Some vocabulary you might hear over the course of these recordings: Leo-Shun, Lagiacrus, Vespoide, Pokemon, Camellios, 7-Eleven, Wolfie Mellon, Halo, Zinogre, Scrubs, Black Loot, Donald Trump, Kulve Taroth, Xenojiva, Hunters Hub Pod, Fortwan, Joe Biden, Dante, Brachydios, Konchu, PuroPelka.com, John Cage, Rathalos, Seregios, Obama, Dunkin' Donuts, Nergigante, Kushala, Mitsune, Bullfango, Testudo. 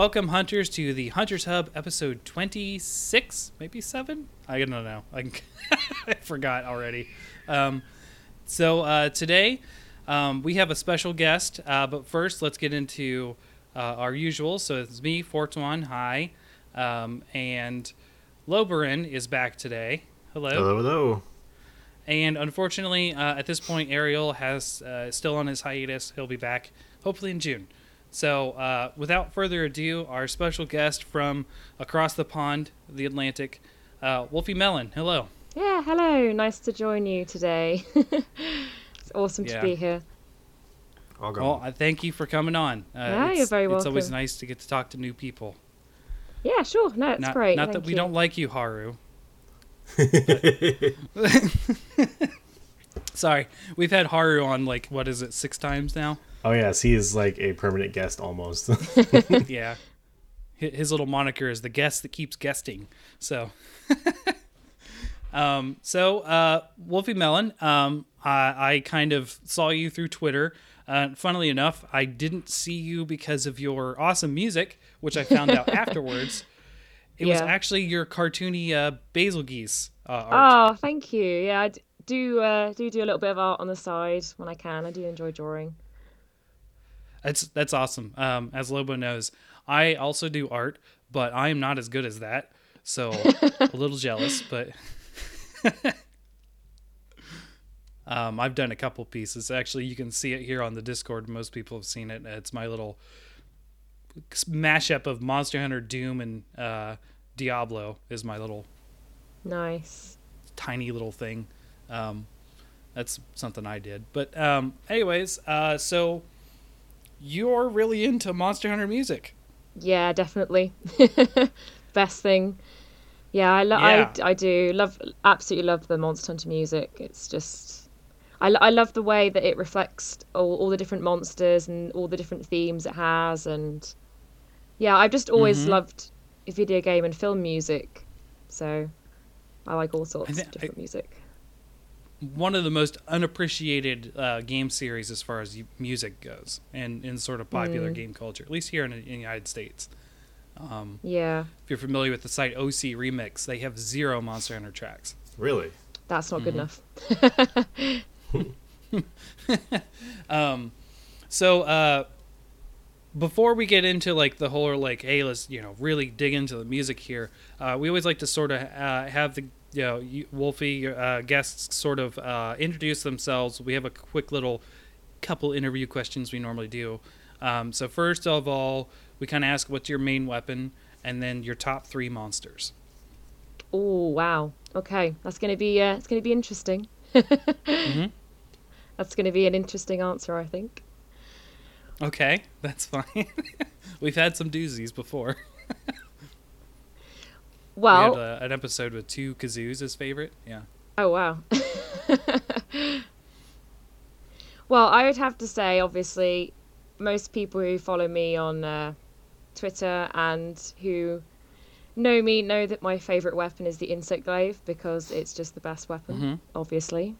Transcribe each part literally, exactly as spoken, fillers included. Welcome, Hunters, to the Hunters Hub, episode twenty-six, maybe seven? I don't know. I, can, I forgot already. Um, so uh, today, um, we have a special guest, uh, but first, let's get into uh, our usual. So it's me, Fortwan, hi, um, and Lobarin is back today. Hello. Hello, hello. And unfortunately, uh, at this point, Ariel has uh, still on his hiatus. He'll be back, hopefully in June. So uh, without further ado, our special guest from across the pond, the Atlantic, uh, Wolfie Mellon. Hello. Yeah, hello. Nice to join you today. It's awesome yeah. to be here. I'll go. Well, I thank you for coming on. Uh, yeah, you're very welcome. It's always nice to get to talk to new people. Yeah, sure. No, it's not, great. Not thank that we you. don't like you, Haru. Sorry, we've had Haru on like what is it six times now. Oh yes, he is like a permanent guest almost. Yeah, his little moniker is the guest that keeps guesting. So um so uh Wolfie Mellon, um I, I kind of saw you through Twitter. Uh, funnily enough, I didn't see you because of your awesome music, which I found out afterwards. It yeah. was actually your cartoony uh, Bazelgeuse uh, art. Oh, thank you. Yeah, I d- do uh, do do a little bit of art on the side when I can. I do enjoy drawing. That's that's awesome. Um, as Lobo knows, I also do art, but I am not as good as that. So a little jealous, but um, I've done a couple pieces. Actually, you can see it here on the Discord. Most people have seen it. It's my little mashup of Monster Hunter, Doom, and uh, Diablo is my little nice tiny little thing. Um, that's something I did. But um, anyways, uh, so you're really into Monster Hunter music. Yeah, definitely. Best thing. Yeah, I, lo- yeah. I I do love absolutely love the Monster Hunter music. It's just I, I love the way that it reflects all, all the different monsters and all the different themes it has, and yeah, I've just always mm-hmm. loved video game and film music, so I like all sorts th- of different I, music. One of the most unappreciated uh, game series as far as music goes, and in sort of popular mm. game culture, at least here in, in the United States. Um, yeah. If you're familiar with the site O C Remix, they have zero Monster Hunter tracks. Really? That's not mm-hmm. good enough. um so uh before we get into like the whole like hey let's you know really dig into the music here, uh we always like to sort of uh have the you know you, Wolfie uh guests sort of uh introduce themselves. We have a quick little couple interview questions we normally do. Um so first of all, we kind of ask what's your main weapon and then your top three monsters. Oh wow, okay, that's gonna be uh it's gonna be interesting. mm-hmm. That's going to be an interesting answer, I think. Okay, that's fine. We've had some doozies before. Well, we had a, an episode with two kazoos as favorite. Yeah. Oh wow. Well, I would have to say, obviously, most people who follow me on uh, Twitter and who know me know that my favorite weapon is the insect glaive because it's just the best weapon. Mm-hmm. Obviously.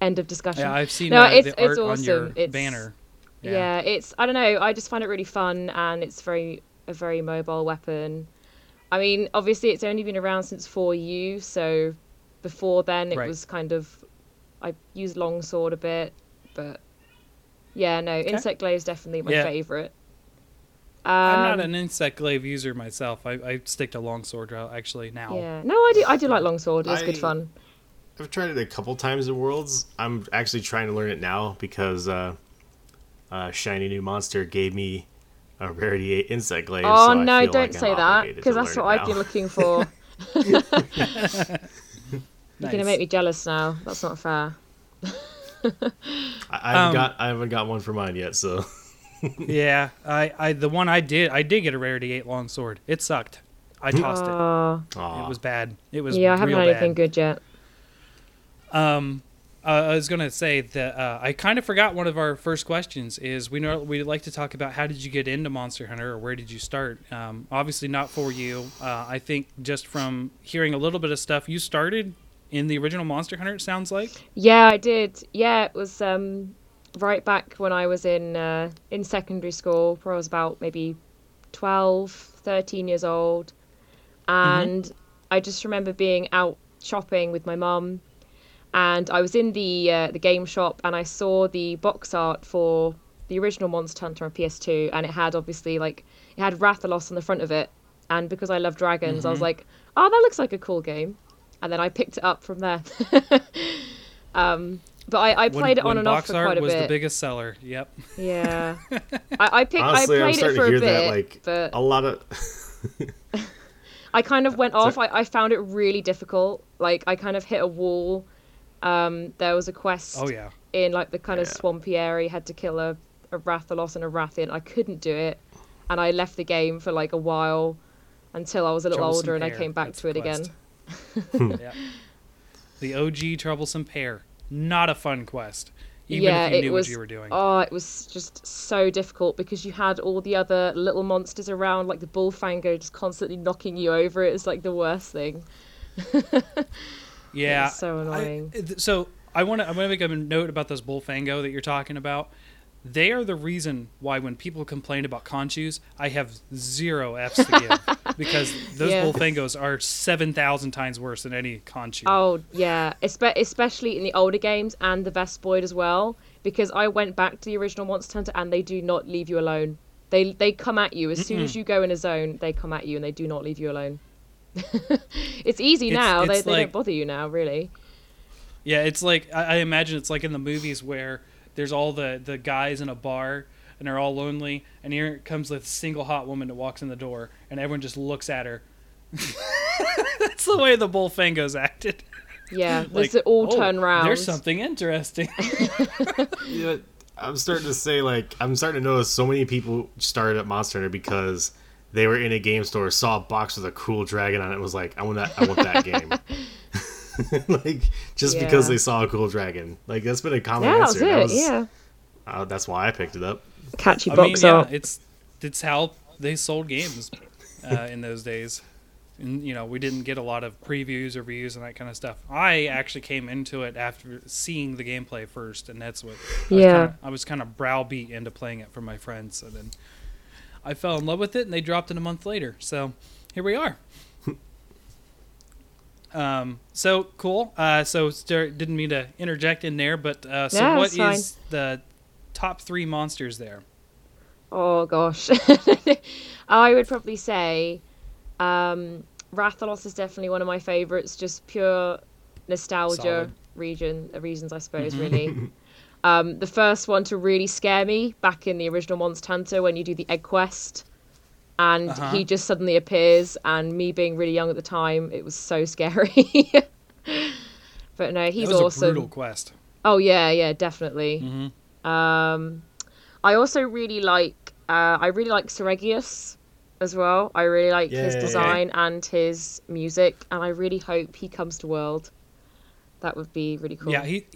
End of discussion. Yeah, I've seen no, that, it's, the it's art awesome. on your it's, banner. Yeah. yeah, it's I don't know. I just find it really fun, and it's very a very mobile weapon. I mean, obviously, it's only been around since four U, so before then it right. was kind of I used longsword a bit, but yeah, no, okay. insect glaive is definitely my yeah. favorite. Um, I'm not an insect glaive user myself. I, I stick to longsword actually now. Yeah, no, I do. I do like longsword. It's I, good fun. I've tried it a couple times in Worlds. I'm actually trying to learn it now because uh, uh, shiny new monster gave me a rarity eight insect glaive. Oh so no! I feel don't like say I'm that because that's what I've been looking for. You're nice. Gonna make me jealous now. That's not fair. I, I haven't um, got. I haven't got one for mine yet, so. yeah, I, I, the one I did, I did get a rarity eight longsword. It sucked. I tossed Aww. it. Aww. It was bad. It was yeah. I haven't had anything good yet. Um, uh, I was gonna say that uh, I kind of forgot one of our first questions is we know we like to talk about how did you get into Monster Hunter or where did you start? Um, obviously not for you. Uh, I think just from hearing a little bit of stuff, you started in the original Monster Hunter. It sounds like. Yeah, I did. Yeah, it was um. right back when I was in uh, in secondary school, where I was about maybe twelve, thirteen years old. And mm-hmm. I just remember being out shopping with my mum, and I was in the uh, the game shop, and I saw the box art for the original Monster Hunter on P S two, and it had obviously like it had Rathalos on the front of it, and because I love dragons, mm-hmm. I was like, oh, that looks like a cool game, and then I picked it up from there. um, but I, I played when, it on and off for quite a bit. Box art was the biggest seller. Yep. Yeah. I, I picked. Honestly, I played it for a bit, that, like, but a lot of. I kind of went off. I, I found it really difficult. Like, I kind of hit a wall. Um, there was a quest oh, yeah. in, like, the kind yeah. of swampy area. You had to kill a, a Rathalos and a Rathian. I couldn't do it. And I left the game for, like, a while until I was a little older and pair. I came back That's to it quest. again. yeah. The O G Troublesome Pair. Not a fun quest. Even yeah, if you knew was, what you were doing. Oh, it was just so difficult because you had all the other little monsters around, like the Bullfango just constantly knocking you over. It's like the worst thing. yeah. It's so annoying. I, so I want to I want to make a note about those Bullfango that you're talking about. They are the reason why when people complain about Konchus, I have zero Fs to give because those yeah. Bullfangos are seven thousand times worse than any Konchu. Oh, yeah. Espe- especially in the older games and the Vespoide as well, because I went back to the original Monster Hunter and they do not leave you alone. They they come at you. As Mm-mm. soon as you go in a zone, they come at you and they do not leave you alone. It's easy it's, now. It's they, like, they don't bother you now, really. Yeah, it's like, I, I imagine it's like in the movies where there's all the, the guys in a bar, and they're all lonely, and here comes the single hot woman that walks in the door, and everyone just looks at her. That's the way the Bullfangos acted. Yeah, like, they all oh, turn round. There's something interesting. You know, I'm starting to say, like, I'm starting to notice so many people started at Monster Hunter because they were in a game store, saw a box with a cool dragon on it, and was like, I want that, I want that game. Like, just yeah. because they saw a cool dragon. Like, that's been a common yeah, answer. That was it. Was, yeah. Uh, that's why I picked it up. Catchy box I mean, art. Yeah, it's, it's how they sold games uh, in those days. And, you know, we didn't get a lot of previews or reviews and that kind of stuff. I actually came into it after seeing the gameplay first, and that's what I yeah. was kinda, I was kind of browbeat into playing it from my friends. And then I fell in love with it, and they dropped it a month later. So here we are. Um, so cool. Uh, so didn't mean to interject in there, but, uh, so yeah, what is the top three monsters there? Oh gosh. I would probably say, um, Rathalos is definitely one of my favorites, just pure nostalgia Solid. region, uh, reasons, I suppose, mm-hmm. really. Um, the first one to really scare me back in the original Monster Hunter, when you do the egg quest. And uh-huh. he just suddenly appears, and me being really young at the time, it was so scary. But no, he's that was awesome. A brutal quest. Oh yeah, yeah, definitely. Mm-hmm. Um, I also really like, uh, I really like Seregios as well. I really like Yay. his design and his music, and I really hope he comes to World. That would be really cool. Yeah, he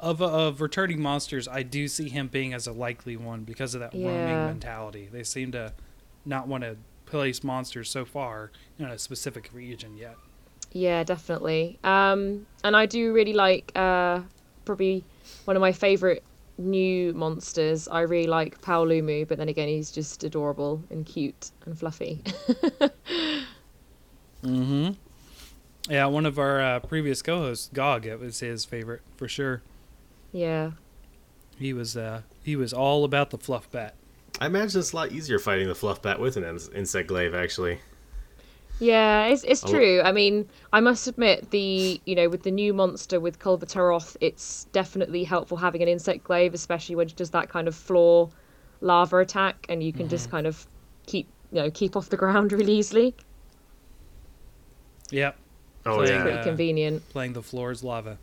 of of returning monsters, I do see him being as a likely one because of that yeah. roaming mentality. They seem to not want to place monsters so far in a specific region yet. Yeah, definitely. Um, and I do really like uh, probably one of my favorite new monsters. I really like Paolumu, but then again, he's just adorable and cute and fluffy. mm-hmm. Yeah, one of our uh, previous co-hosts, Gog, it was his favorite for sure. Yeah. He was uh, he was all about the fluff bat. I imagine it's a lot easier fighting the fluff bat with an insect glaive, actually. Yeah, it's it's true. I mean, I must admit, the you know, with the new monster with Kulve Taroth, it's definitely helpful having an insect glaive, especially when it does that kind of floor lava attack, and you can mm-hmm. just kind of keep you know keep off the ground really easily. Yeah. Oh, so yeah. It's pretty convenient. Uh, playing the floor is lava.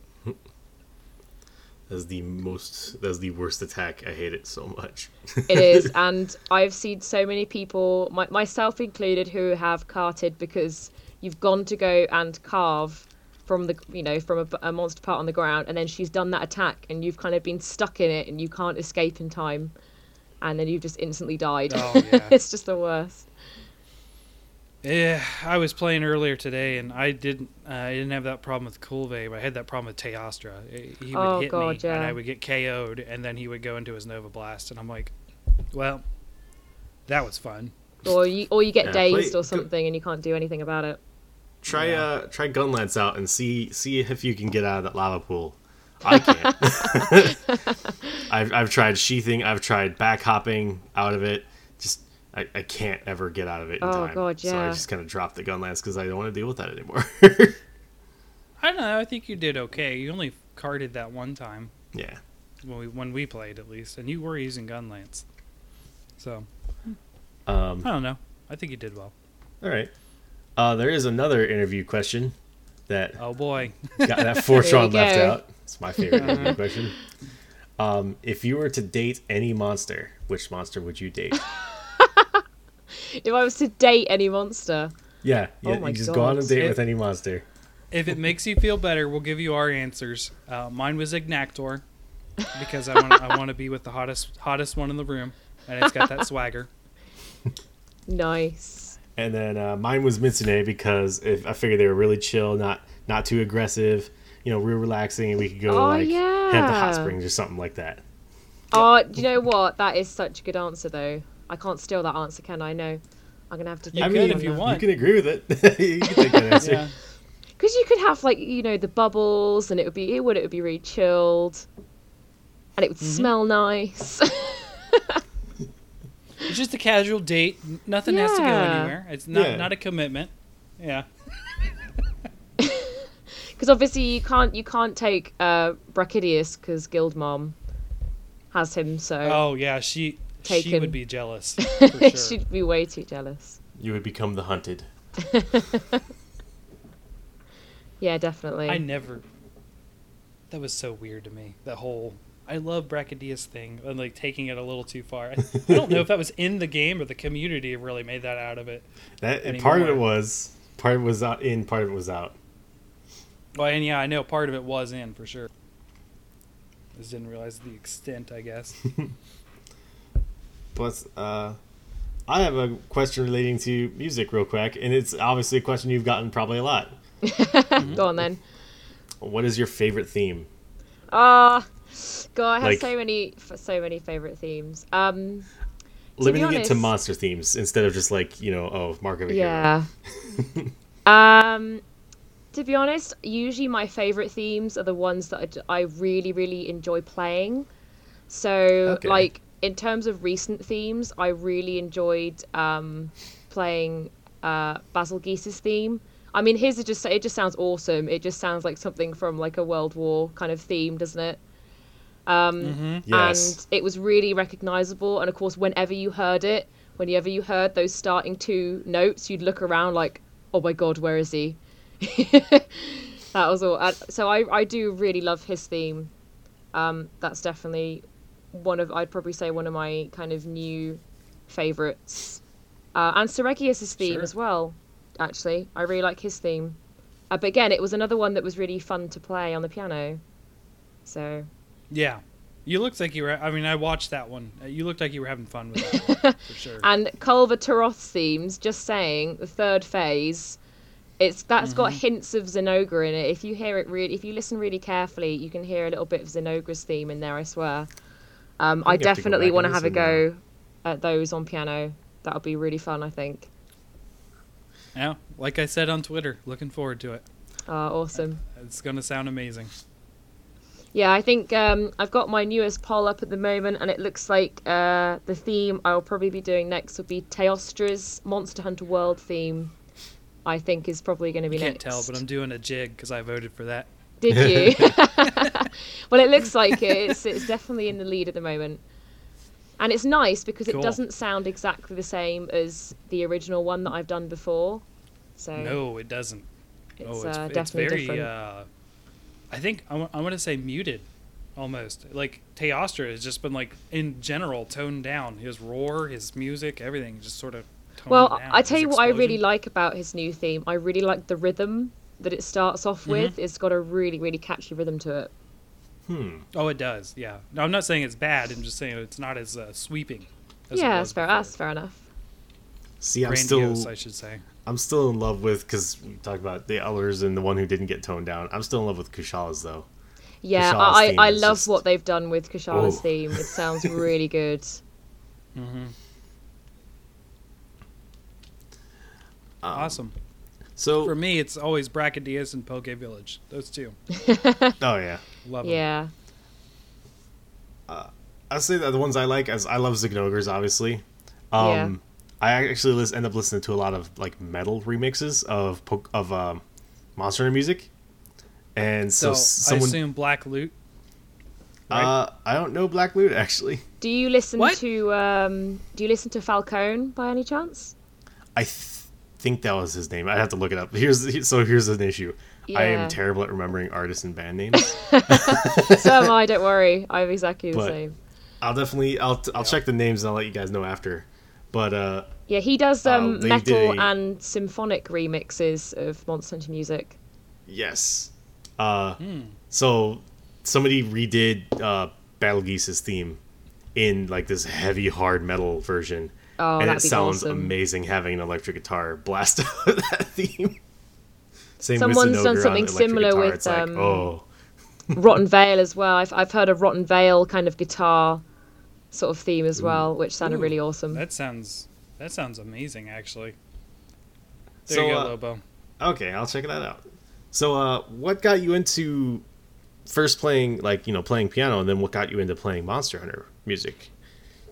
That's the most. That's the worst attack. I hate it so much. It is, and I've seen so many people, my, myself included, who have carted because you've gone to go and carve from the, you know, from a, a monster part on the ground, and then she's done that attack, and you've kind of been stuck in it, and you can't escape in time, and then you've just instantly died. Oh, yeah. It's just the worst. Yeah, I was playing earlier today, and I didn't. Uh, I didn't have that problem with Kulve, but I had that problem with Teostra. He would oh, hit God, me, yeah. and I would get K O'd, and then he would go into his Nova Blast, and I'm like, "Well, that was fun." Or you, or you get yeah, dazed play, or something, go, and you can't do anything about it. Try yeah. uh, try Gunlance out and see see if you can get out of that lava pool. I can't. I've I've tried sheathing. I've tried back hopping out of it. Just I, I can't ever get out of it in oh, time. God, yeah. So I just kind of dropped the Gunlance because I don't want to deal with that anymore. I don't know. I think you did okay. You only carded that one time. Yeah. When we when we played at least, and you were using Gunlance. So. Um, I don't know. I think you did well. All right. Uh, there is another interview question that oh boy got that Fortran left go. out. It's my favorite interview question. Um, if you were to date any monster, which monster would you date? If I was to date any monster, yeah, yeah oh my you just God. go on a date it, with any monster. If it makes you feel better, we'll give you our answers. Uh, mine was Ignactor because I want I want to be with the hottest hottest one in the room, and it's got that swagger. Nice. And then uh, mine was Mitsune because if I figured they were really chill, not not too aggressive, you know, real relaxing, and we could go oh, like yeah. head to hot springs or something like that. Oh, yeah. Do you know what? That is such a good answer, though. I can't steal that answer, can I? No, I'm gonna have to. You I mean, if you that. want, you can agree with it. You can take that answer because yeah. you could have like you know the bubbles, and it would be it would it would be really chilled, and it would mm-hmm. smell nice. It's just a casual date. Nothing yeah. has to go anywhere. It's not yeah. not a commitment. Yeah. Because obviously you can't you can't take uh, Brachydios because Guild Mom has him. So oh yeah, she taken. she would be jealous. For sure. She'd be way too jealous. You would become the hunted. Yeah, definitely. I never. That was so weird to me. That whole. I love Brachydios thing and like taking it a little too far. I, I don't know if that was in the game or the community really made that out of it. That anymore. Part of it was part of it was out in, part of it was out. Well, and yeah, I know part of it was in for sure. I just didn't realize the extent, I guess. Plus, uh, I have a question relating to music, real quick, and it's obviously a question you've gotten probably a lot. Mm-hmm. Go on then. What is your favorite theme? Ah. Uh... God, I have like, so many, so many favorite themes. Um, limiting honest, it to monster themes instead of just like you know, oh, Mark of a yeah. Hero. Yeah. um, to be honest, usually my favorite themes are the ones that I, I really, really enjoy playing. So, okay. like in terms of recent themes, I really enjoyed um, playing uh, Bazelgeuse's theme. I mean, his is just it just sounds awesome. It just sounds like something from like a World War kind of theme, doesn't it? Um, mm-hmm. yes. And it was really recognizable, and of course whenever you heard it whenever you heard those starting two notes you'd look around like, oh my god, where is he? That was all. So I, I do really love his theme. Um, that's definitely one of I'd probably say one of my kind of new favorites, uh, and Seregios' theme sure. as well, actually. I really like his theme, uh, but again it was another one that was really fun to play on the piano. So yeah, you looked like you were. I mean, I watched that one. You looked like you were having fun with that one, for sure. And Kulve Taroth themes, just saying, the third phase, it's that's mm-hmm. got hints of Zinogre in it. If you hear it really, if you listen really carefully, you can hear a little bit of Zinogre's theme in there. I swear. Um, I, I definitely want to have a go there. At those on piano. That'll be really fun, I think. Yeah, like I said on Twitter, looking forward to it. Ah, uh, awesome! It's gonna sound amazing. Yeah, I think um, I've got my newest poll up at the moment, and it looks like uh, the theme I'll probably be doing next will be Teostra's Monster Hunter World theme, I think is probably going to be next. I can't tell, but I'm doing a jig because I voted for that. Did you? Well, it looks like it. It's, it's definitely in the lead at the moment. And it's nice because it cool. doesn't sound exactly the same as the original one that I've done before. So no, it doesn't. It's, oh, it's, uh, definitely it's very... different. Uh, I think I, w- I want to say muted almost. Like Teostra has just been like in general toned down. His roar, his music, everything just sort of toned well, down. Well, I tell his you explosion. What I really like about his new theme. I really like the rhythm that it starts off mm-hmm. with. It's got a really, really catchy rhythm to it. Hmm. Oh, it does. Yeah. No, I'm not saying it's bad. I'm just saying it's not as uh, sweeping. As yeah, it was that's fair. Before. That's fair enough. See, I'm Grandiose, still, I should say. I'm still in love with, because we talked about the others and the one who didn't get toned down. I'm still in love with Kushala's, though. Yeah, Kushala's I, I love just... what they've done with Kushala's Whoa. Theme. It sounds really good. Mm-hmm. Um, awesome. So for me, it's always Brachydios and Poke Village. Those two. Oh yeah, love them. Yeah. Uh, I'll say that the ones I like as I love Zignogres, obviously. Um, yeah. I actually list, end up listening to a lot of like metal remixes of of um, Monster Hunter music, and so, so someone, I assume Black Loot. Right? Uh, I don't know Black Loot actually. Do you listen what? to um, Do you listen to Falcone by any chance? I. Th- think that was his name. I'd have to look it up. Here's so here's an issue. Yeah. I am terrible at remembering artists and band names. So am I. Don't worry. I'm exactly the but same. I'll definitely I'll I'll yeah. check the names and I'll let you guys know after. But uh, yeah, he does um, uh, metal a, and symphonic remixes of Monster Hunter music. Yes. Uh, hmm. So somebody redid uh, Bazelgeuse's theme in like this heavy hard metal version. Oh, and it sounds awesome. Amazing having an electric guitar blast out of that theme. Same Someone's with done something similar guitar. With um, like, oh. Rotten Veil as well. I've I've heard a Rotten Veil kind of guitar sort of theme as well, which sounded Ooh. really awesome. That sounds that sounds amazing, actually. There so, you go, uh, Lobo. Okay, I'll check that out. So, uh, what got you into first playing, like you know, playing piano, and then what got you into playing Monster Hunter music?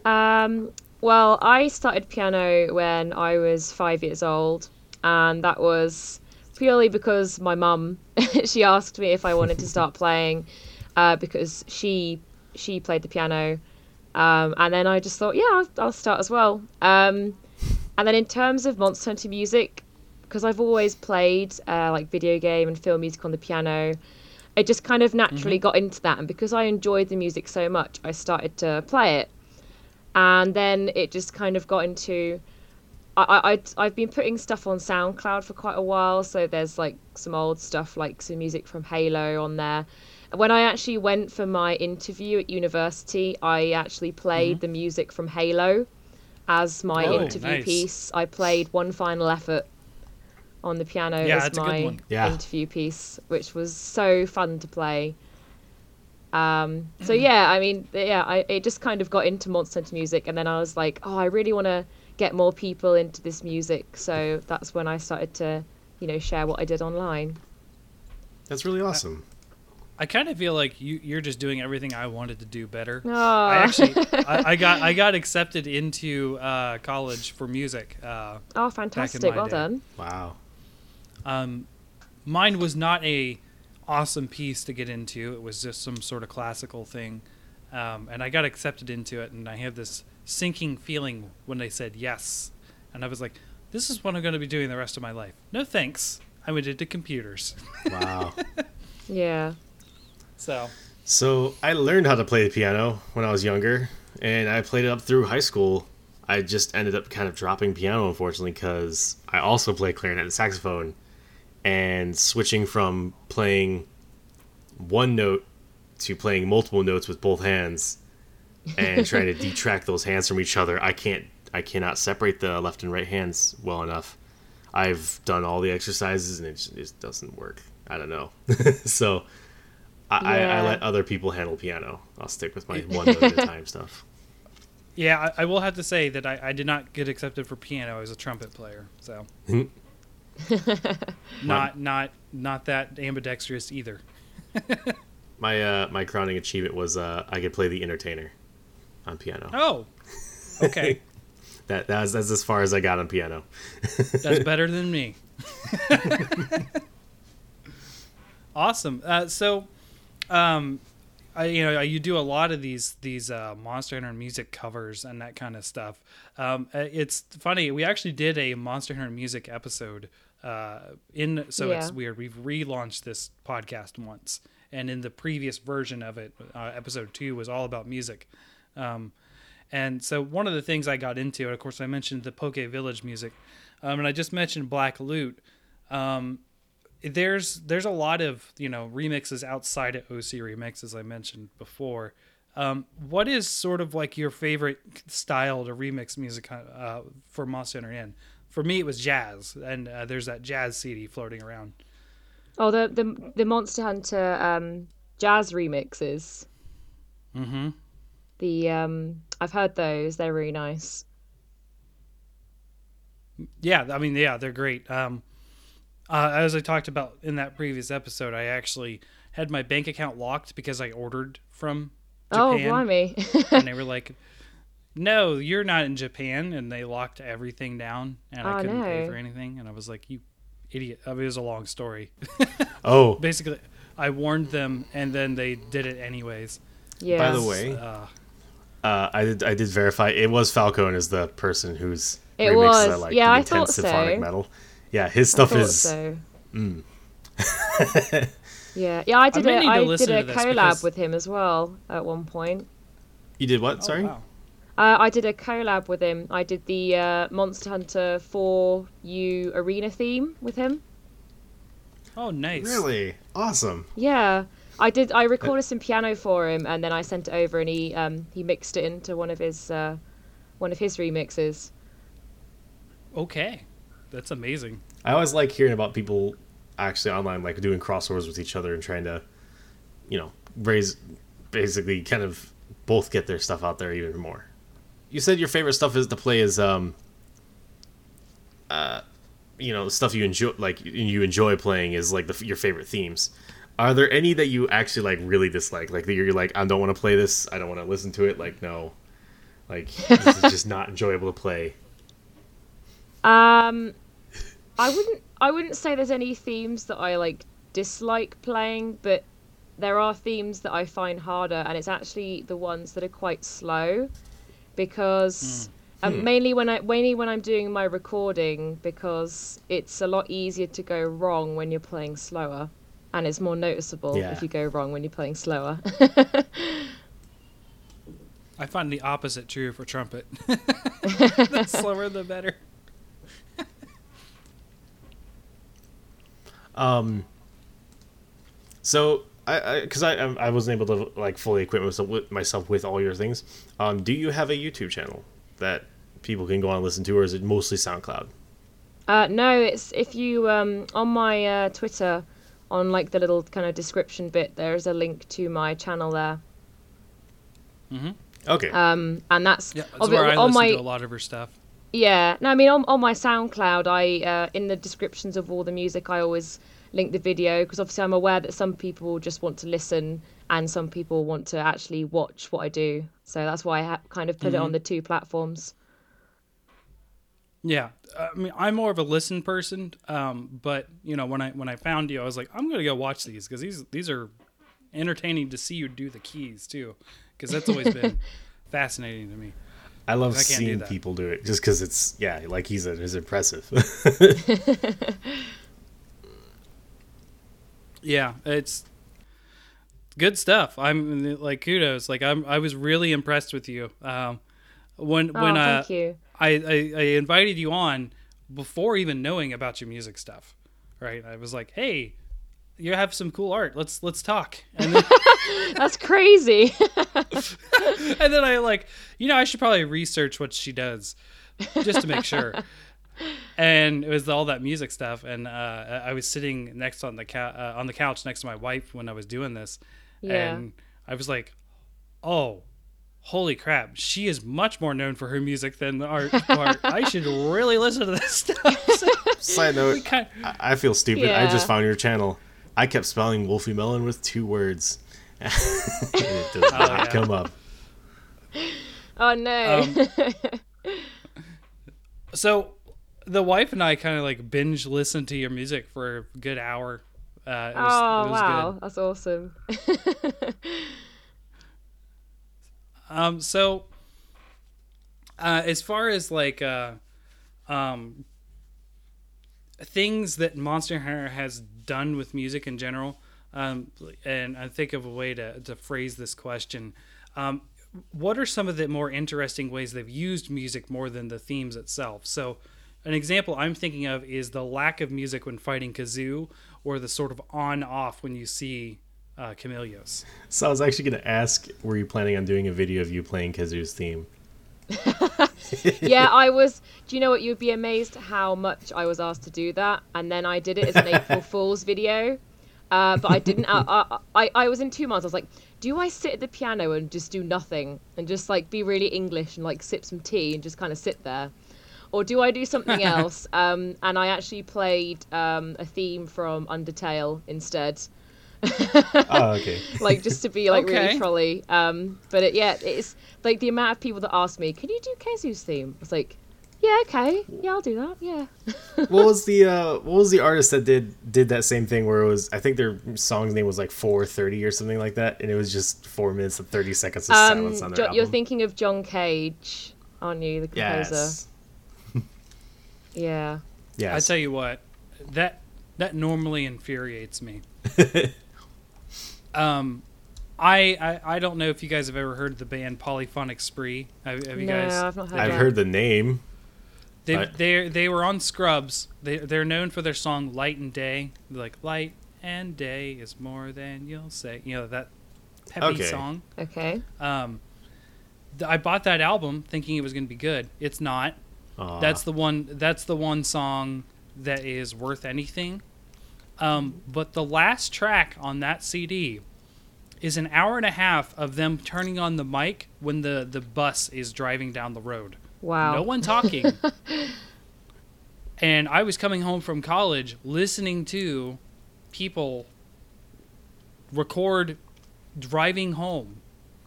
Um. Well, I started piano when I was five years old, and that was purely because my mum, she asked me if I wanted to start playing uh, because she she played the piano, um, and then I just thought, yeah, I'll, I'll start as well. Um, and then in terms of Monster Hunter music, because I've always played uh, like video game and film music on the piano, I just kind of naturally mm-hmm. got into that, and because I enjoyed the music so much, I started to play it. And then it just kind of got into, I, I, I've been putting stuff on SoundCloud for quite a while. So there's like some old stuff, like some music from Halo on there. When I actually went for my interview at university, I actually played mm-hmm. the music from Halo as my oh, interview nice. piece. I played One Final Effort on the piano yeah, as my yeah. interview piece, which was so fun to play. Um, so yeah, I mean, yeah, I, it just kind of got into Monster Hunter music, and then I was like, oh, I really want to get more people into this music. So that's when I started to, you know, share what I did online. That's really awesome. I, I kind of feel like you, you're just doing everything I wanted to do better. Oh. I actually, I, I got, I got accepted into uh, college for music. Uh, oh, fantastic! Well day. done. Wow. Um, mine was not a. awesome piece to get into. It was just some sort of classical thing, um and I got accepted into it, and I had this sinking feeling when they said yes, and I was like, this is what I'm going to be doing the rest of my life. No thanks, I'm into computers. Wow. Yeah. So so I learned how to play the piano when I was younger, and I played it up through high school. I just ended up kind of dropping piano, unfortunately, because I also play clarinet and saxophone. And switching from playing one note to playing multiple notes with both hands, and trying to detract those hands from each other, I can't, I cannot separate the left and right hands well enough. I've done all the exercises and it just, it just doesn't work. I don't know. So I, yeah. I, I let other people handle piano. I'll stick with my one note at a time stuff. Yeah, I, I will have to say that I, I did not get accepted for piano as a trumpet player. So. not not not that ambidextrous either. my uh my crowning achievement was uh I could play The Entertainer on piano. Oh, okay. that that's that's as far as I got on piano. That's better than me. Awesome. Uh so um I, you know, you do a lot of these these uh, Monster Hunter music covers and that kind of stuff. Um, it's funny. We actually did a Monster Hunter music episode uh, in, so yeah. It's weird. We've relaunched this podcast once, and in the previous version of it, uh, episode two was all about music. Um, and so one of the things I got into, and of course I mentioned the Poke Village music, um, and I just mentioned Black Loot. Um, There's there's a lot of, you know, remixes outside of O C Remix, as I mentioned before. Um, what is sort of like your favorite style to remix music uh, for Monster Hunter in? For me, it was jazz, and uh, there's that jazz C D floating around. Oh, the the, the Monster Hunter um, jazz remixes. Mm-hmm. The um, I've heard those; they're really nice. yeah, I mean, yeah, they're great. Um, uh, as I talked about in that previous episode, I actually had my bank account locked because I ordered from Japan. Oh, blimey. And they were like, no, you're not in Japan. And they locked everything down, and oh, I couldn't no. pay for anything. And I was like, you idiot. I mean, it was a long story. Oh. Basically, I warned them, and then they did it anyways. Yeah. By the way, uh, uh, I did I did verify. It was Falcone is the person whose it remixes was. I like. Yeah, the I intense thought symphonic so. Metal. Yeah, his stuff I is... So. Mm. Yeah, yeah, I did I a, I did a collab because... with him as well at one point. You did what? Sorry? Oh, wow. uh, I did a collab with him. I did the uh, Monster Hunter four U arena theme with him. Oh, nice. Really? Awesome. Yeah. I did. I recorded some piano for him, and then I sent it over, and he um, he mixed it into one of his uh, one of his remixes. Okay, that's amazing. I always like hearing about people actually online, like doing crossovers with each other and trying to, you know, raise basically kind of both get their stuff out there even more. You said your favorite stuff is to play is um, uh, you know, stuff you enjoy, like you enjoy playing is like the, your favorite themes. Are there any that you actually, like, really dislike? Like, you're like, I don't want to play this. I don't want to listen to it. Like, no. Like, this is just not enjoyable to play. Um, I wouldn't I wouldn't say there's any themes that I, like, dislike playing, but there are themes that I find harder, and it's actually the ones that are quite slow, because... Mm. Um, mainly when I mainly when I'm doing my recording, because it's a lot easier to go wrong when you're playing slower. And it's more noticeable yeah. if you go wrong when you're playing slower. I find the opposite true for trumpet. The slower, the better. um. So, I because I, I I wasn't able to like fully equip myself with all your things. Um, do you have a YouTube channel that people can go on and listen to, or is it mostly SoundCloud? Uh, no, it's if you um on my uh, Twitter. On like the little kind of description bit, there's a link to my channel there. Mm-hmm. Okay. Um, and that's yeah, that's where I listen my, to a lot of her stuff. Yeah. No, I mean on on my SoundCloud, I uh, in the descriptions of all the music, I always link the video, because obviously I'm aware that some people just want to listen and some people want to actually watch what I do. So that's why I ha- kind of put mm-hmm. it on the two platforms. Yeah, I mean, I'm more of a listen person, um, but you know, when I when I found you, I was like, I'm gonna go watch these because these these are entertaining to see you do the keys too, because that's always been fascinating to me. I love I seeing do people do it just because it's yeah, like he's a, it's impressive. Yeah, it's good stuff. I'm like kudos. Like I'm I was really impressed with you. Um, when oh, when uh, thank you. I, I, I invited you on before even knowing about your music stuff, right? I was like, hey, you have some cool art. Let's let's talk. And then, that's crazy. And then I like, you know, I should probably research what she does just to make sure. And it was all that music stuff. And uh, I was sitting next on the cou- uh, on the couch next to my wife when I was doing this. Yeah. And I was like, oh. Holy crap, she is much more known for her music than the art part. I should really listen to this stuff. So Side note, kind of... I feel stupid. Yeah. I just found your channel. I kept spelling Wolfie Mellon with two words. It does oh, not yeah. come up. Oh, no. Um, so the wife and I kind of like binge listened to your music for a good hour. Uh, it was, oh, it was wow. Good. That's awesome. Um, so, uh, as far as like, uh, um, things that Monster Hunter has done with music in general, um, and I think of a way to, to phrase this question, um, what are some of the more interesting ways they've used music more than the themes itself? So an example I'm thinking of is the lack of music when fighting Kazoo, or the sort of on off when you see Uh, Camellios. So I was actually going to ask, were you planning on doing a video of you playing Kazoo's theme? Yeah, I was. Do you know what? You'd be amazed how much I was asked to do that, and then I did it as an April Fool's video. Uh, but I didn't. I, I, I, I was in two minds. I was like, do I sit at the piano and just do nothing and just like be really English and like sip some tea and just kind of sit there? or do I do something else? Um, and I actually played um, a theme from Undertale instead. Oh, okay. Like, just to be like okay. really trolly. Um, but it, yeah, it's like the amount of people that ask me, "Can you do Kezu's theme?" I was like, "Yeah, okay, yeah, I'll do that." Yeah. What was the uh, What was the artist that did did that same thing? Where it was, I think their song's name was like four thirty or something like that, and it was just four minutes and thirty seconds of um, silence on their John, album. You're thinking of John Cage, aren't you, the composer? Yes. Yeah. Yeah. I tell you what, that that normally infuriates me. um, I, I I don't know if you guys have ever heard of the band Polyphonic Spree. Have, have you no, guys? I've not heard. I've that. heard the name. They they they were on Scrubs. They they're known for their song "Light and Day." They're like, "Light and day is more than you'll say." You know that peppy okay. song. Okay. Um, th- I bought that album thinking it was going to be good. It's not. Aww. That's the one. That's the one song that is worth anything. Um, but the last track on that C D is an hour and a half of them turning on the mic when the, the bus is driving down the road. Wow. No one talking. And I was coming home from college listening to people record driving home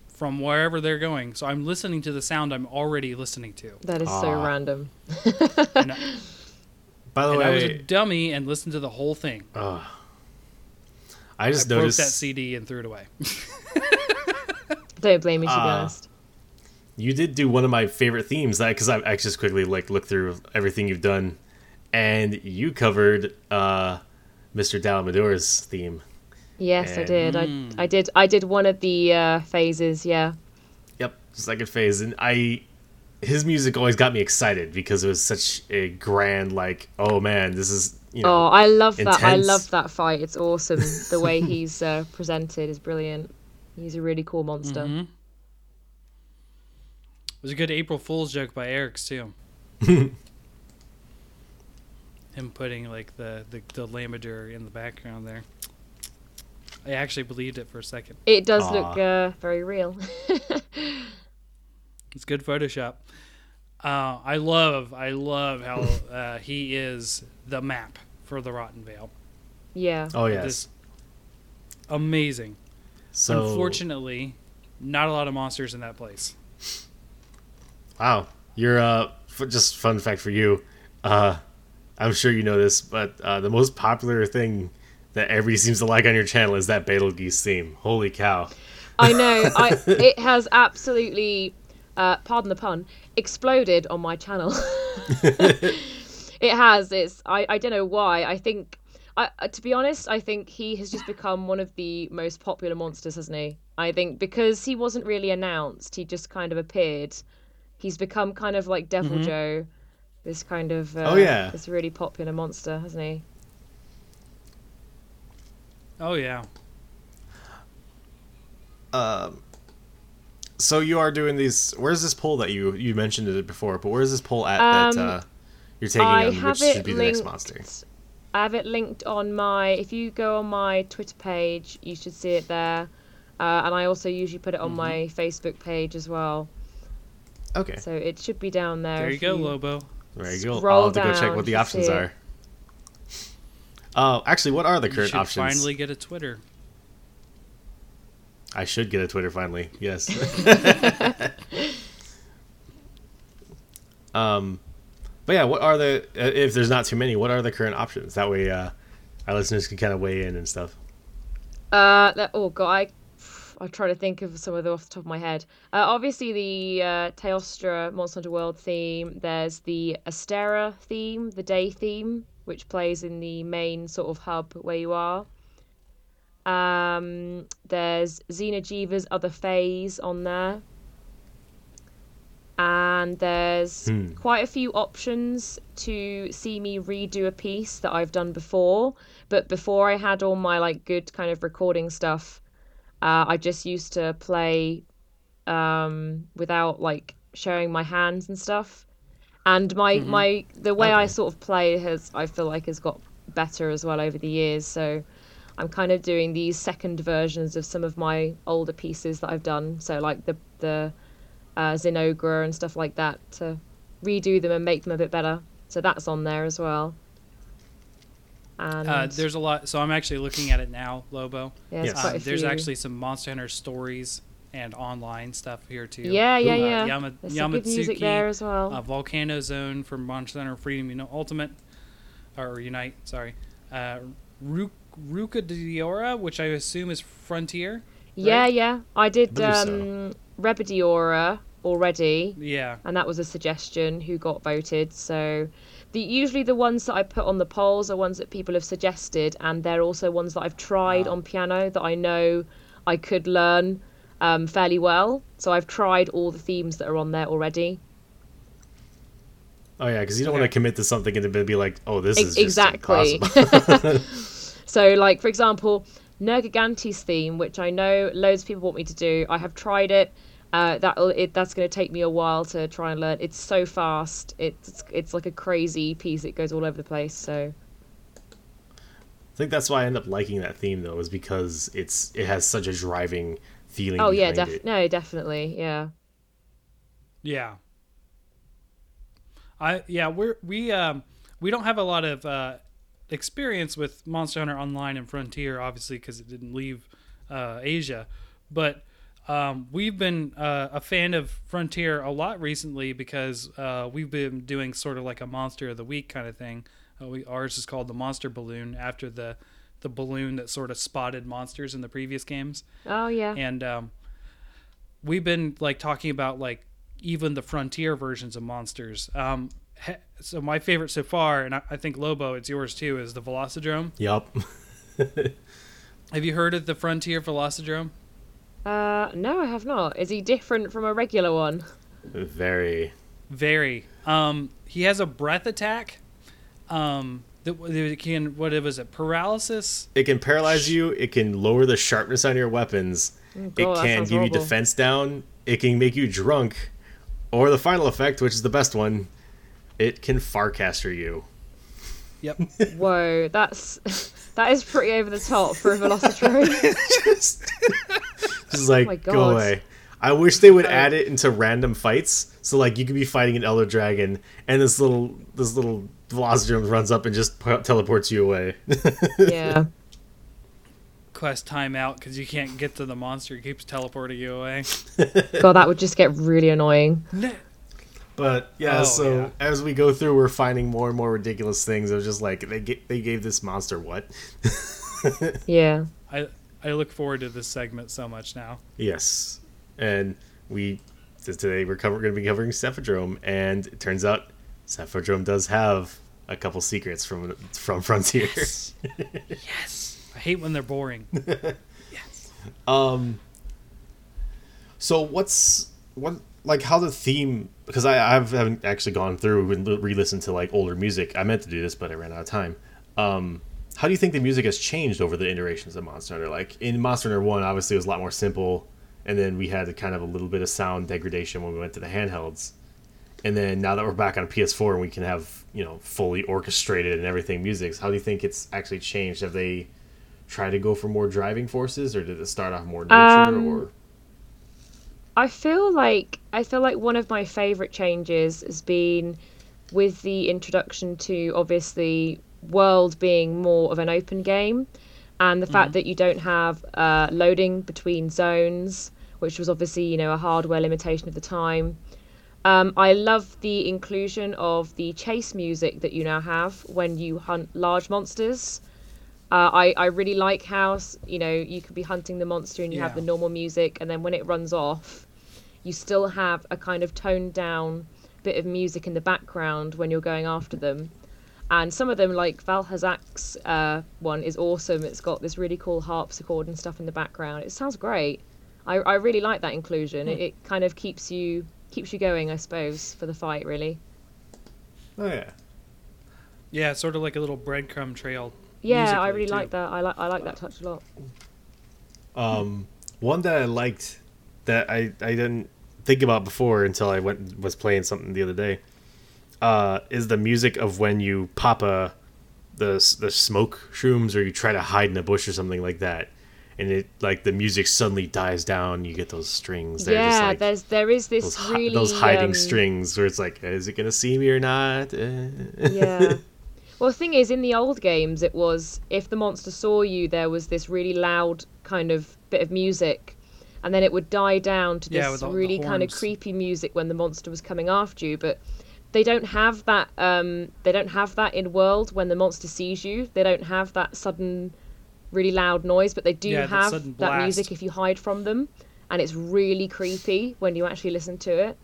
from wherever they're going. So I'm listening to the sound I'm already listening to. That is Aww. so random. And I, By the and way, I was a dummy and listened to the whole thing. Uh, I just I noticed broke that C D and threw it away. Don't blame me, to be uh, honest. You did do one of my favorite themes, because I, I just quickly like looked through everything you've done, and you covered uh, Mister Dalamador's theme. Yes, and I did. Mm. I I did. I did one of the uh, phases. Yeah. Yep, second phase, and I. His music always got me excited because it was such a grand, like, oh man, this is, you know. Oh, I love intense. that. I love that fight. It's awesome. The way he's uh, presented is brilliant. He's a really cool monster. Mm-hmm. It was a good April Fool's joke by Eric's, too. Him putting, like, the, the, the Lamadur in the background there. I actually believed it for a second. It does Aww. look uh, very real. It's good Photoshop. Uh, I love, I love how uh, he is the map for the Rotten Veil. Vale. Yeah. Oh yes. This amazing. So unfortunately, not a lot of monsters in that place. Wow, you're uh, f- just fun fact for you. Uh, I'm sure you know this, but uh, the most popular thing that everybody seems to like on your channel is that Bazelgeuse theme. Holy cow! I know. I it has absolutely. Uh, pardon the pun, exploded on my channel. It has. It's. I, I don't know why. I think, I, to be honest, I think he has just become one of the most popular monsters, hasn't he? I think because he wasn't really announced, he just kind of appeared. He's become kind of like Devil mm-hmm. Joe, this kind of uh, oh, yeah. this really popular monster, hasn't he? Oh, yeah. Um... So you are doing these. Where's this poll that you you mentioned it before? But where's this poll at um, that uh, you're taking I on, which should be linked, the next monster? I have it linked on my. If you go on my Twitter page, you should see it there. Uh, and I also usually put it on mm-hmm. my Facebook page as well. Okay. So it should be down there. There you go, you Lobo. There you go. I'll have to go check what the options are. Oh, uh, actually, what are the current you options? Finally, get a Twitter. I should get a Twitter finally. Yes. um, but yeah, what are the uh, if there's not too many, what are the current options? That way, uh, our listeners can kind of weigh in and stuff. Uh, that, oh god, I I try to think of some of them off the top of my head. Uh, obviously the uh, Teostra Monster Hunter World theme. There's the Astera theme, the day theme, which plays in the main sort of hub where you are. Um, there's Xenojiva's Other Phase on there, and there's hmm. quite a few options to see me redo a piece that I've done before. But before I had all my like good kind of recording stuff, uh, I just used to play um, without like showing my hands and stuff. And my mm-hmm. my the way okay. I sort of play has I feel like has got better as well over the years. So. I'm kind of doing these second versions of some of my older pieces that I've done. So like the the uh, Zinogre and stuff like that to redo them and make them a bit better. So that's on there as well. And uh, there's a lot. So I'm actually looking at it now, Lobo. Yeah, yes. um, there's actually some Monster Hunter stories and online stuff here too. Yeah, yeah, uh, yeah. Yama, there's some good music there as well. Uh, Volcano Zone from Monster Hunter Freedom, you know, Ultimate or Unite. Sorry, uh, Rebidiora, which I assume is Frontier. Right? Yeah, yeah. I did I um, so. Rebidiora already. Yeah, and that was a suggestion who got voted. So. The, usually the ones that I put on the polls are ones that people have suggested, and they're also ones that I've tried wow. on piano that I know I could learn um, fairly well. So I've tried all the themes that are on there already. Oh yeah, because you don't okay. want to commit to something and then be like, oh, this is exactly. just impossible. So like, for example, Nergiganti's theme, which I know loads of people want me to do. I have tried it. Uh, that it, that's going to take me a while to try and learn. It's so fast. It's it's like a crazy piece. It goes all over the place. So I think that's why I end up liking that theme though, is because it's it has such a driving feeling. Oh yeah, def- it. no, definitely, yeah, yeah. I yeah we're we um we don't have a lot of uh, experience with Monster Hunter Online and Frontier, obviously, because it didn't leave uh, Asia, but. Um, we've been uh, a fan of Frontier a lot recently because uh, we've been doing sort of like a Monster of the Week kind of thing. Uh, we, ours is called the Monster Balloon, after the, the balloon that sort of spotted monsters in the previous games. Oh, yeah. And um, we've been like talking about like even the Frontier versions of monsters. Um, he, so my favorite so far, and I, I think, Lobo, it's yours too, is the Velocidrome. Yep. Have you heard of the Frontier Velocidrome? Uh, no, I have not. Is he different from a regular one? Very. Very. Um, he has a breath attack. Um, that, that can, what was it, paralysis? It can paralyze you. It can lower the sharpness on your weapons. Oh, God, it can give horrible. you defense down. It can make you drunk. Or the final effect, which is the best one, it can farcaster you. Yep. Whoa, that's... That is pretty over the top for a Velocidrome. just, just like, oh go away. I wish they would add it into random fights. So like, you could be fighting an Elder Dragon, and this little this little Velocidrome runs up and just teleports you away. Yeah. Quest timeout because you can't get to the monster. It keeps teleporting you away. God, that would just get really annoying. But yeah, oh, so yeah. as we go through, we're finding more and more ridiculous things. It was just like they g- they gave this monster what? Yeah, I I look forward to this segment so much now. Yes, and we today we're cover- going to be covering Cephadrome, and it turns out Cephadrome does have a couple secrets from from Frontier. Yes, yes. I hate when they're boring. Yes. Um. So what's what? Like how the theme, because I I've, haven't actually gone through and re-listened to like older music. I meant to do this, but I ran out of time. Um, how do you think the music has changed over the iterations of Monster Hunter? Like in Monster Hunter One, obviously it was a lot more simple, and then we had kind of a little bit of sound degradation when we went to the handhelds, and then now that we're back on P S four and we can have, you know, fully orchestrated and everything music. So how do you think it's actually changed? Have they tried to go for more driving forces, or did it start off more nature, um... or? I feel like I feel like one of my favourite changes has been with the introduction to, obviously, world being more of an open game, and the mm-hmm. fact that you don't have uh, loading between zones, which was obviously, you know, a hardware limitation at the time. Um, I love the inclusion of the chase music that you now have when you hunt large monsters. Uh, I, I really like how, you know, you could be hunting the monster and you yeah. have the normal music, and then when it runs off, you still have a kind of toned down bit of music in the background when you're going after them. And some of them, like Vaal Hazak's uh, one, is awesome. It's got this really cool harpsichord and stuff in the background. It sounds great. I, I really like that inclusion. Mm. It, it kind of keeps you keeps you going, I suppose, for the fight, really. Oh, yeah. Yeah, sort of like a little breadcrumb trail. Yeah, I really too. like that. I like I like that touch a lot. Um, one that I liked that I, I didn't think about before until I went was playing something the other day uh, is the music of when you pop a the the smoke shrooms, or you try to hide in a bush or something like that, and it like the music suddenly dies down. You get those strings. They're yeah, just like, there's there is this those, really those hiding um, strings where it's like, is it gonna see me or not? Yeah. Well, the thing is, in the old games, it was if the monster saw you, there was this really loud kind of bit of music, and then it would die down to this yeah, with all, really kind of creepy music when the monster was coming after you. But they don't have that. Um, they don't have that in World when the monster sees you. They don't have that sudden, really loud noise, but they do yeah, have that, that music if you hide from them, and it's really creepy when you actually listen to it.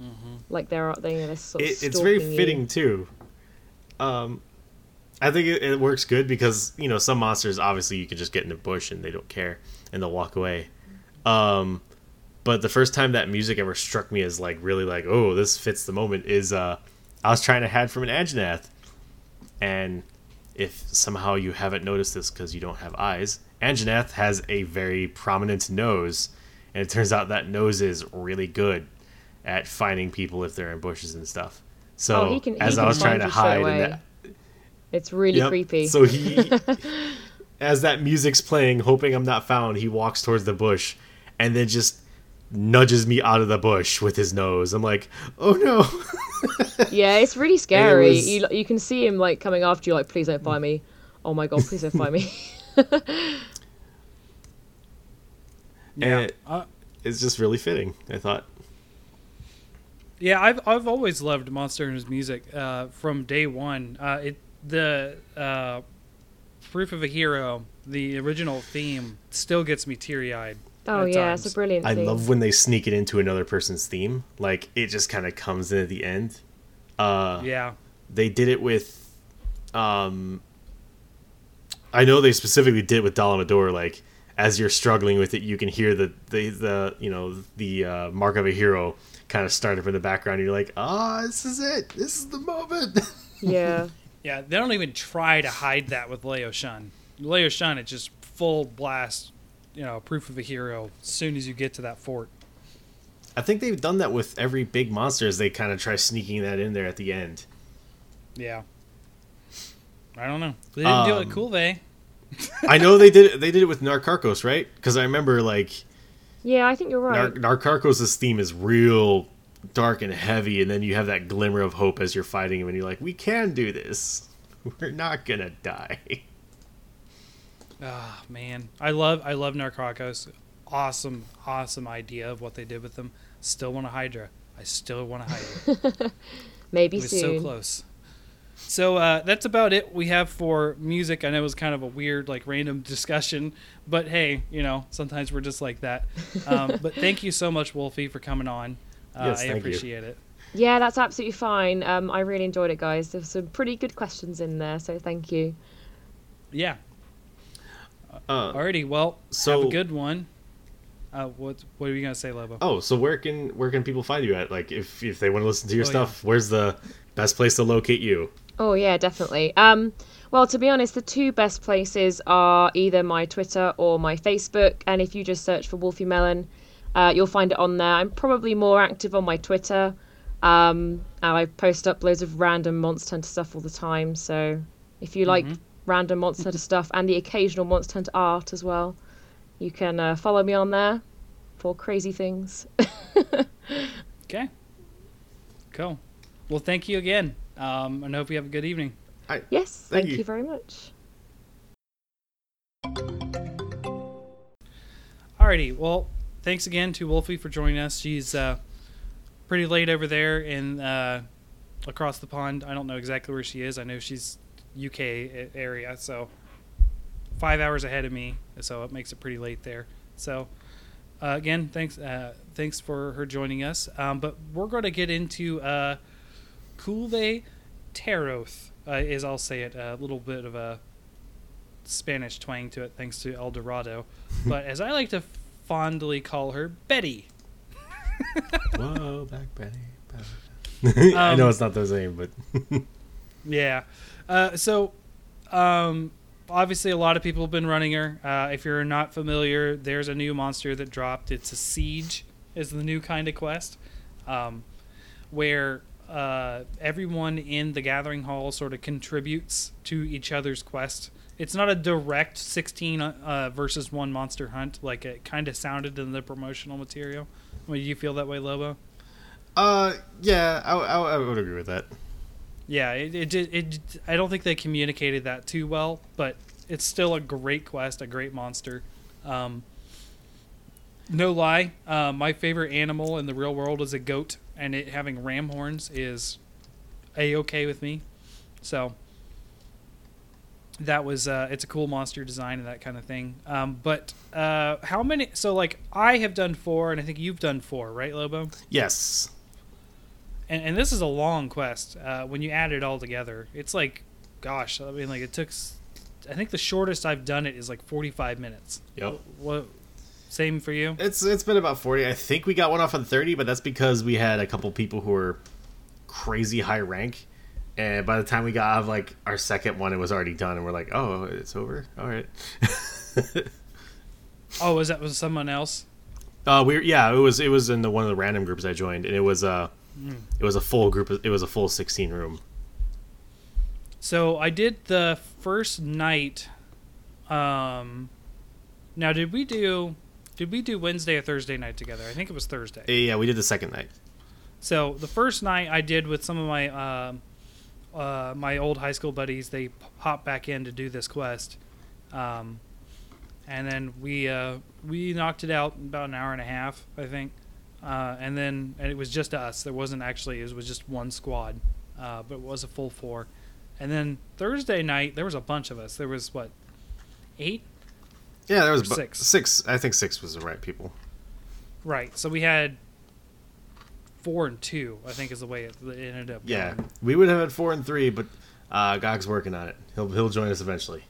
Mm-hmm. Like there are they this sort it, of it's very fitting you. too. Um, I think it, it works good because you know some monsters obviously you can just get in the bush and they don't care and they'll walk away. Um, but the first time that music ever struck me as like really like oh this fits the moment is uh I was trying to hide from an Anjanath, and if somehow you haven't noticed this because you don't have eyes, Anjanath has a very prominent nose, and it turns out that nose is really good at finding people if they're in bushes and stuff. So oh, he can, he as I was trying to hide, in that, it's really yep, creepy. So he, as that music's playing, hoping I'm not found, he walks towards the bush, and then just nudges me out of the bush with his nose. I'm like, oh no. Yeah, it's really scary. It was... You you can see him like coming after you, like, please don't find me. Oh my god, please don't find me. Yeah, it, uh, it's just really fitting, I thought. Yeah, I've I've always loved Monster Hunter's music uh, from day one. Uh, it the uh, Proof of a Hero, the original theme, still gets me teary eyed. Oh yeah, times. It's a brilliant theme. I love when they sneak it into another person's theme. Like, it just kind of comes in at the end. Uh, yeah. They did it with... Um, I know they specifically did it with Dalamador. Like, as you're struggling with it, you can hear the, the, the you know, the uh, Mark of a Hero kind of starting from the background. And you're like, ah, oh, this is it. This is the moment. Yeah. Yeah, they don't even try to hide that with Leo-Shun. Leo-Shun, it's just full blast... You know, Proof of a Hero as soon as you get to that fort. I think they've done that with every big monster as they kind of try sneaking that in there at the end. Yeah. I don't know. They didn't um, do it cool, they. I know they did it, they did it with Narcarkos, right? Because I remember, like... Yeah, I think you're right. Nar- Narcarkos' theme is real dark and heavy, and then you have that glimmer of hope as you're fighting him, and you're like, we can do this. We're not gonna die. Ah, oh, man. I love I love Narcarkos. Awesome, awesome idea of what they did with them. Still want a Hydra. I still want a Hydra. Maybe it was soon. So close. So uh, that's about it we have for music. I know it was kind of a weird, like, random discussion. But, hey, you know, sometimes we're just like that. Um, but thank you so much, Wolfie, for coming on. Uh, yes, I thank appreciate you. it. Yeah, that's absolutely fine. Um, I really enjoyed it, guys. There's some pretty good questions in there, so thank you. Yeah. Uh, Alrighty, well, so, have a good one. Uh, what what are you gonna say, Lobo? Oh, so where can where can people find you at? Like, if if they want to listen to your oh, stuff, yeah. Where's the best place to locate you? Oh yeah, definitely. Um, well, to be honest, the two best places are either my Twitter or my Facebook. And if you just search for Wolfie Mellon, uh, you'll find it on there. I'm probably more active on my Twitter. Um, and I post up loads of random Monster Hunter stuff all the time. So if you mm-hmm. like. Random Monster Hunter stuff and the occasional Monster Hunter art as well. You can uh, follow me on there for crazy things. Okay. Cool. Well, thank you again, um, and hope you have a good evening. I, yes, thank, thank you. you very much. Alrighty, well, thanks again to Wolfie for joining us. She's uh, pretty late over there and uh, across the pond. I don't know exactly where she is. I know she's U K area, so five hours ahead of me, so it makes it pretty late there. So uh, again, thanks uh, thanks for her joining us, um, but we're going to get into uh, Kulve Taroth uh, is I'll say it a little bit of a Spanish twang to it thanks to El Dorado, but as I like to fondly call her, Betty. Whoa, back Betty, Betty. um, I know it's not the same, but yeah. Uh, so, um, obviously a lot of people have been running her. Uh, if you're not familiar, there's a new monster that dropped. It's a siege, is the new kind of quest, um, where uh, everyone in the gathering hall sort of contributes to each other's quest. It's not a direct sixteen uh, versus one monster hunt like it kind of sounded in the promotional material. I mean, do you feel that way, Lobo? Uh, yeah, I, I, I would agree with that. Yeah, it, it it it. I don't think they communicated that too well, but it's still a great quest, a great monster. Um, no lie, uh, my favorite animal in the real world is a goat, and it having ram horns is a-okay with me. So that was uh, it's a cool monster design and that kind of thing. Um, but uh, how many? So like I have done four, and I think you've done four, right, Lobo? Yes. And, and this is a long quest. Uh, when you add it all together, it's like, gosh, I mean, like it took. I think the shortest I've done it is like forty-five minutes. Yep. What? Same for you? It's it's been about forty. I think we got one off on thirty, but that's because we had a couple people who were crazy high rank, and by the time we got out of like our second one, it was already done, and we're like, oh, it's over. All right. Oh, was that was someone else? Uh, we yeah, it was it was in the one of the random groups I joined, and it was uh. It was a full group. It was a full sixteen room. So I did the first night. Um, now, did we do did we do Wednesday or Thursday night together? I think it was Thursday. Yeah, we did the second night. So the first night I did with some of my um, uh, my old high school buddies. They hopped back in to do this quest, um, and then we uh, we knocked it out in about an hour and a half, I think. Uh, and then and it was just us. There wasn't actually, it was just one squad, uh, but it was a full four. And then Thursday night, there was a bunch of us. There was, what, eight? Yeah, there was bu- six. Six. I think six was the right people. Right. So we had four and two, I think is the way it ended up. Yeah, going. We would have had four and three, but uh, Gog's working on it. He'll he'll join us eventually.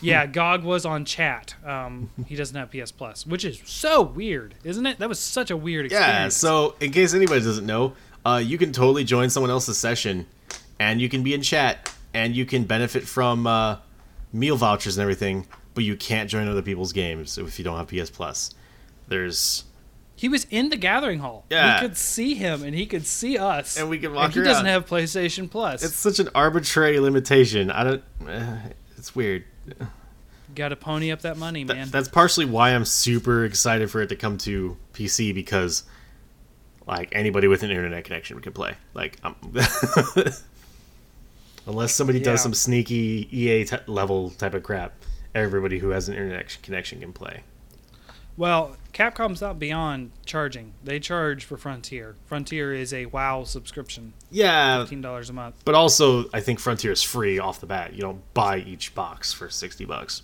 Yeah, Gog was on chat. Um, he doesn't have P S Plus, which is so weird, isn't it? That was such a weird experience. Yeah, so in case anybody doesn't know, uh, you can totally join someone else's session, and you can be in chat, and you can benefit from uh, meal vouchers and everything, but you can't join other people's games if you don't have P S Plus. There's... He was in the gathering hall. Yeah. We could see him, and he could see us. And we could walk around. And he around. Doesn't have PlayStation Plus. It's such an arbitrary limitation. I don't... Uh, it's weird. Got to pony up that money, man. That, that's partially why I'm super excited for it to come to P C, because like anybody with an internet connection can play. Like, I'm unless somebody yeah. does some sneaky E A t- level type of crap, everybody who has an internet connection can play. Well, Capcom's not beyond charging. They charge for Frontier. Frontier is a WoW subscription. Yeah. fifteen dollars a month. But also, I think Frontier is free off the bat. You don't buy each box for sixty bucks.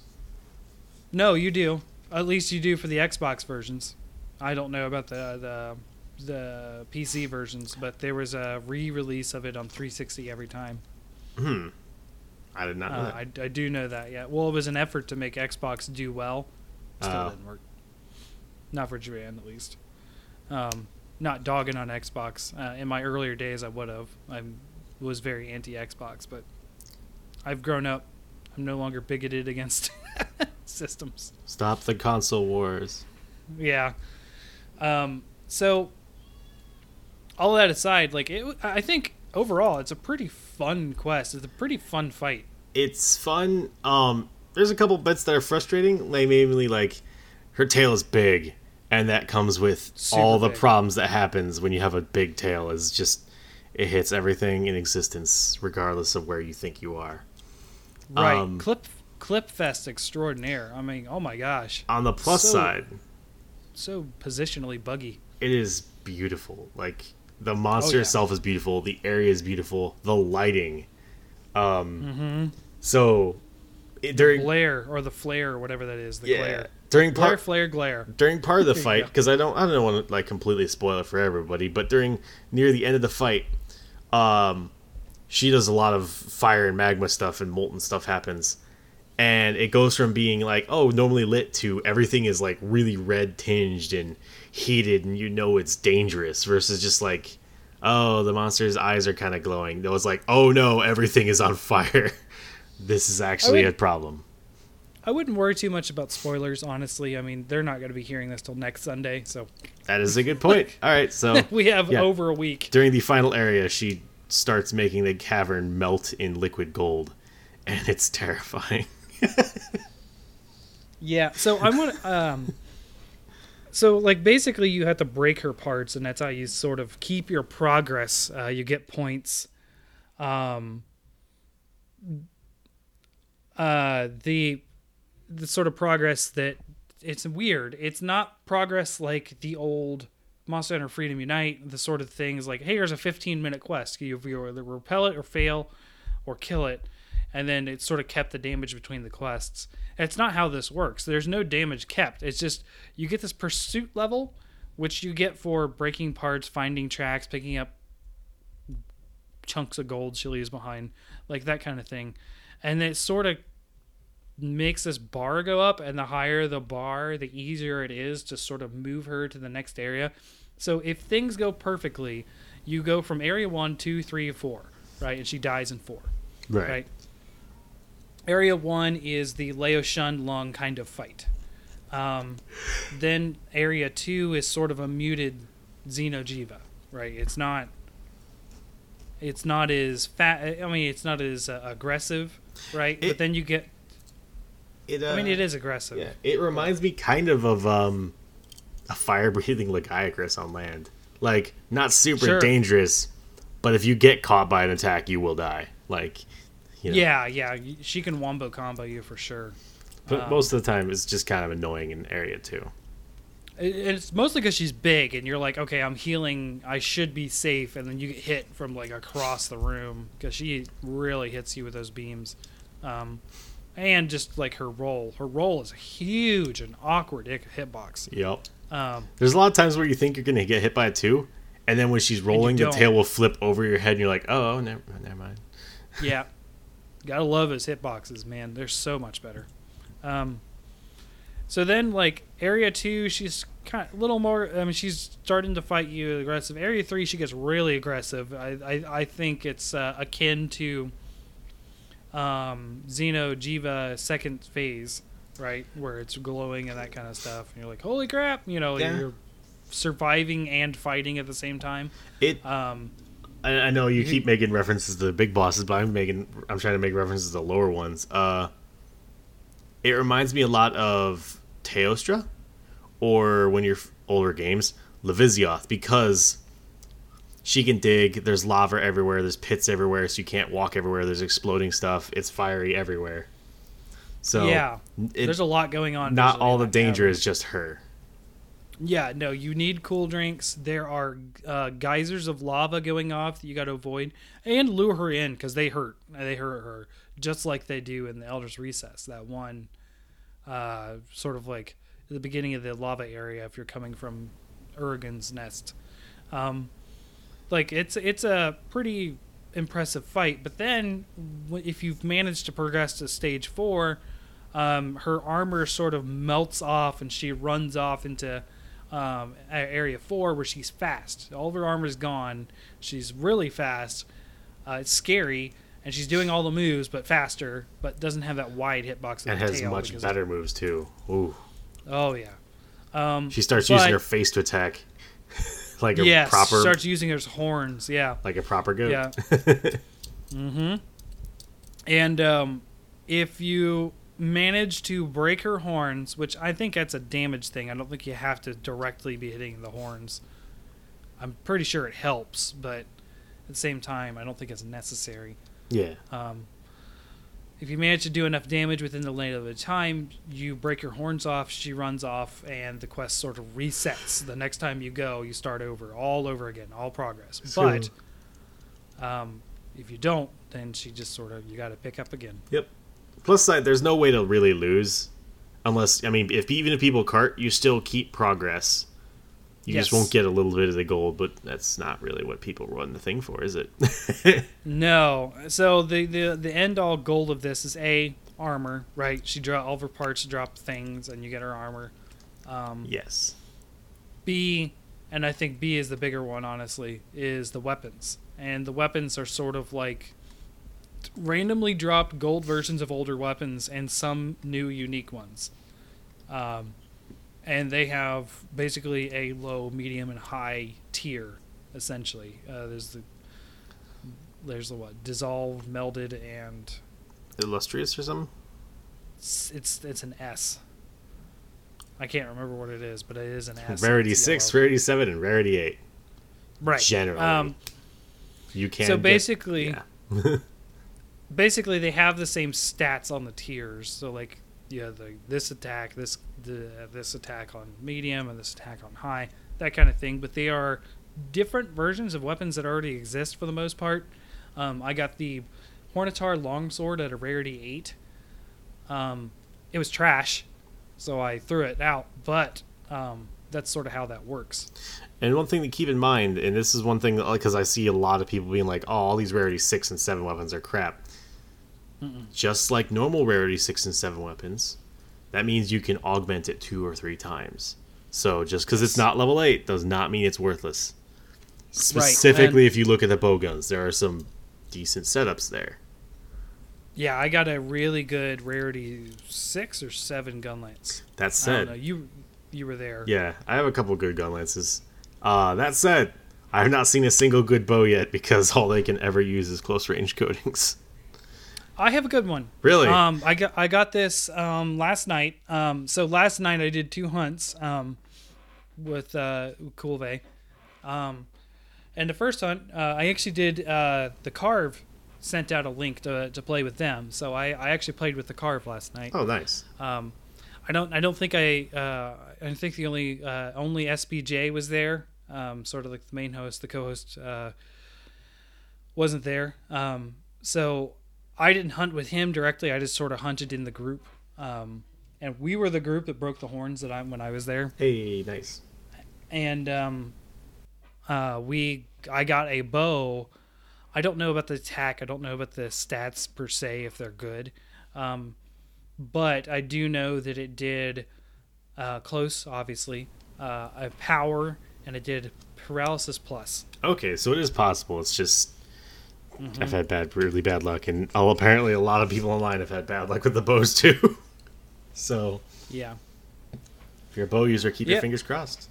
No, you do. At least you do for the Xbox versions. I don't know about the the, the P C versions, but there was a re-release of it on three sixty every time. Hmm. I did not know uh, that. I, I do know that, yeah. Well, it was an effort to make Xbox do well. Still uh, didn't work. Not for Japan, at least. Um, not dogging on Xbox. Uh, in my earlier days, I would have. I was very anti-Xbox, but I've grown up. I'm no longer bigoted against systems. Stop the console wars. Yeah. Um, so, all that aside, like it, I think overall, it's a pretty fun quest. It's a pretty fun fight. It's fun. Um, there's a couple bits that are frustrating. Like, mainly, like, her tail is big, and that comes with Super all the big. Problems that happens when you have a big tail. Is just it hits everything in existence, regardless of where you think you are. Right, um, clip clip fest extraordinaire. I mean, oh my gosh. On the plus so, side, so positionally buggy. It is beautiful. Like the monster oh, yeah. itself is beautiful. The area is beautiful. The lighting. Um. Mm-hmm. So it, during the glare or the flare or whatever that is, the yeah. glare. During glare, part, flare, glare. During part of the fight, because I don't, I don't want to like completely spoil it for everybody, but during near the end of the fight, um, she does a lot of fire and magma stuff, and molten stuff happens, and it goes from being like, oh, normally lit to everything is like really red tinged and heated, and you know it's dangerous. Versus just like, oh, the monster's eyes are kind of glowing. It was like, oh no, everything is on fire. This is actually I mean- a problem. I wouldn't worry too much about spoilers, honestly. I mean, they're not going to be hearing this till next Sunday, so... That is a good point. All right, so... we have yeah. over a week. During the final area, she starts making the cavern melt in liquid gold, and it's terrifying. Yeah, so I want um so like basically you have to break her parts, and that's how you sort of keep your progress. Uh, you get points. Um uh the the sort of progress that it's weird. It's not progress like the old Monster Hunter Freedom Unite, the sort of things like, hey, here's a fifteen minute quest. You either repel it or fail or kill it. And then it sort of kept the damage between the quests. It's not how this works. There's no damage kept. It's just you get this pursuit level, which you get for breaking parts, finding tracks, picking up chunks of gold she leaves behind, like that kind of thing. And it sort of makes this bar go up, and the higher the bar, the easier it is to sort of move her to the next area. So if things go perfectly, you go from area one, two, three, four, right? And she dies in four, right? right? Area one is the Leo Shun Long kind of fight. Um, then area two is sort of a muted Xenojiva, right? It's not, it's not as fat. I mean, it's not as uh, aggressive, right? It, but then you get. It, uh, I mean, it is aggressive. Yeah, it reminds me kind of of um, a fire-breathing Lagiacrus on land. Like, not super sure. dangerous, but if you get caught by an attack, you will die. Like, you know. Yeah, yeah, she can wombo combo you for sure. But um, most of the time, it's just kind of annoying in area two. It, it's mostly because she's big, and you're like, okay, I'm healing, I should be safe, and then you get hit from like across the room because she really hits you with those beams. Um, And just like her roll. Her roll is a huge and awkward hitbox. Yep. Um, There's a lot of times where you think you're going to get hit by it too. And then when she's rolling, the tail will flip over your head and you're like, oh, never, never mind. Yeah. Gotta love his hitboxes, man. They're so much better. Um, so then, like, area two, she's kind of a little more. I mean, she's starting to fight you aggressive. Area three, she gets really aggressive. I, I, I think it's uh, akin to. Um, Xenojiva second phase, right, where it's glowing and that kind of stuff, and you're like, holy crap, you know, yeah. You're surviving and fighting at the same time. It. Um, I, I know you it, keep making references to the big bosses, but I'm making, I'm trying to make references to the lower ones. Uh, it reminds me a lot of Teostra, or when you're older games, Levisioth, because. She can dig. There's lava everywhere. There's pits everywhere, so you can't walk everywhere. There's exploding stuff. It's fiery everywhere. So yeah, it, there's a lot going on. Not all the danger cabin. Is just her. Yeah, no, you need cool drinks. There are uh, geysers of lava going off that you got to avoid, and lure her in because they hurt. They hurt her just like they do in the Elder's Recess. That one, uh, sort of like the beginning of the lava area if you're coming from Uragan's Nest. Um, Like, it's it's a pretty impressive fight. But then, if you've managed to progress to stage four, um, her armor sort of melts off, and she runs off into um, area four, where she's fast. All of her armor's gone. She's really fast. Uh, it's scary, and she's doing all the moves, but faster, but doesn't have that wide hitbox. And has much better moves, too. Ooh. Oh, yeah. Um, she starts using her face to attack. Like a yes, proper. Yes, starts using his horns, yeah. Like a proper goat. Yeah. mm-hmm. And um, if you manage to break her horns, which I think that's a damage thing. I don't think you have to directly be hitting the horns. I'm pretty sure it helps, but at the same time, I don't think it's necessary. Yeah. Um, if you manage to do enough damage within the length of the time, you break your horns off, she runs off, and the quest sort of resets. The next time you go, you start over, all over again, all progress. Sure. But um, if you don't, then she just sort of, you got to pick up again. Yep. Plus side, there's no way to really lose unless, I mean, if even if people cart, you still keep progress. You yes. just won't get a little bit of the gold, but that's not really what people run the thing for, is it? No. So the, the, the end-all goal of this is, A, armor, right? She draw all of her parts drop things, and you get her armor. Um, yes. B, and I think B is the bigger one, honestly, is the weapons. And the weapons are sort of like randomly dropped gold versions of older weapons and some new unique ones. Um And they have basically a low, medium, and high tier, essentially. Uh, there's the there's the what? Dissolved, melted, and... Illustrious or something? It's, it's it's an S. I can't remember what it is, but it is an S. Rarity six, rarity seven, and rarity eight. Right. Generally, um, you can. So basically, get, yeah. basically they have the same stats on the tiers. So like, yeah, the, this attack, this the, this attack on medium, and this attack on high, that kind of thing. But they are different versions of weapons that already exist for the most part. Um, I got the Hornitar Longsword at a rarity eight. Um, it was trash, so I threw it out, but um, that's sort of how that works. And one thing to keep in mind, and this is one thing, because I see a lot of people being like, oh, all these rarity six and seven weapons are crap. Mm-mm. Just like normal rarity six and seven weapons, that means you can augment it two or three times. So just because it's not level eight does not mean it's worthless. Specifically, right. If you look at the bow guns, there are some decent setups there. Yeah, I got a really good rarity six or seven gun lance. That said, I don't know. you you were there. Yeah, I have a couple good gun lances. Uh, that said, I have not seen a single good bow yet because all they can ever use is close range coatings. I have a good one. Really? Um, I got I got this um, last night. Um, so last night I did two hunts um, with uh, Kulve, um, and the first hunt uh, I actually did uh, the carve. Sent out a link to to play with them, so I, I actually played with the carve last night. Oh, nice. Um, I don't I don't think I uh, I think the only uh, only S B J was there. Um, sort of like the main host, the co-host uh, wasn't there. Um, so I didn't hunt with him directly. I just sort of hunted in the group, um, and we were the group that broke the horns that I when I was there. Hey, nice. And um, uh, we I got a bow. I don't know about the attack. I don't know about the stats per se, if they're good. Um, but I do know that it did uh, close, obviously, uh, a power, and it did paralysis plus. Okay, so it is possible. It's just mm-hmm. I've had bad, really bad luck, and oh, apparently a lot of people online have had bad luck with the bows too. So yeah, if you're a bow user, keep yep. your fingers crossed.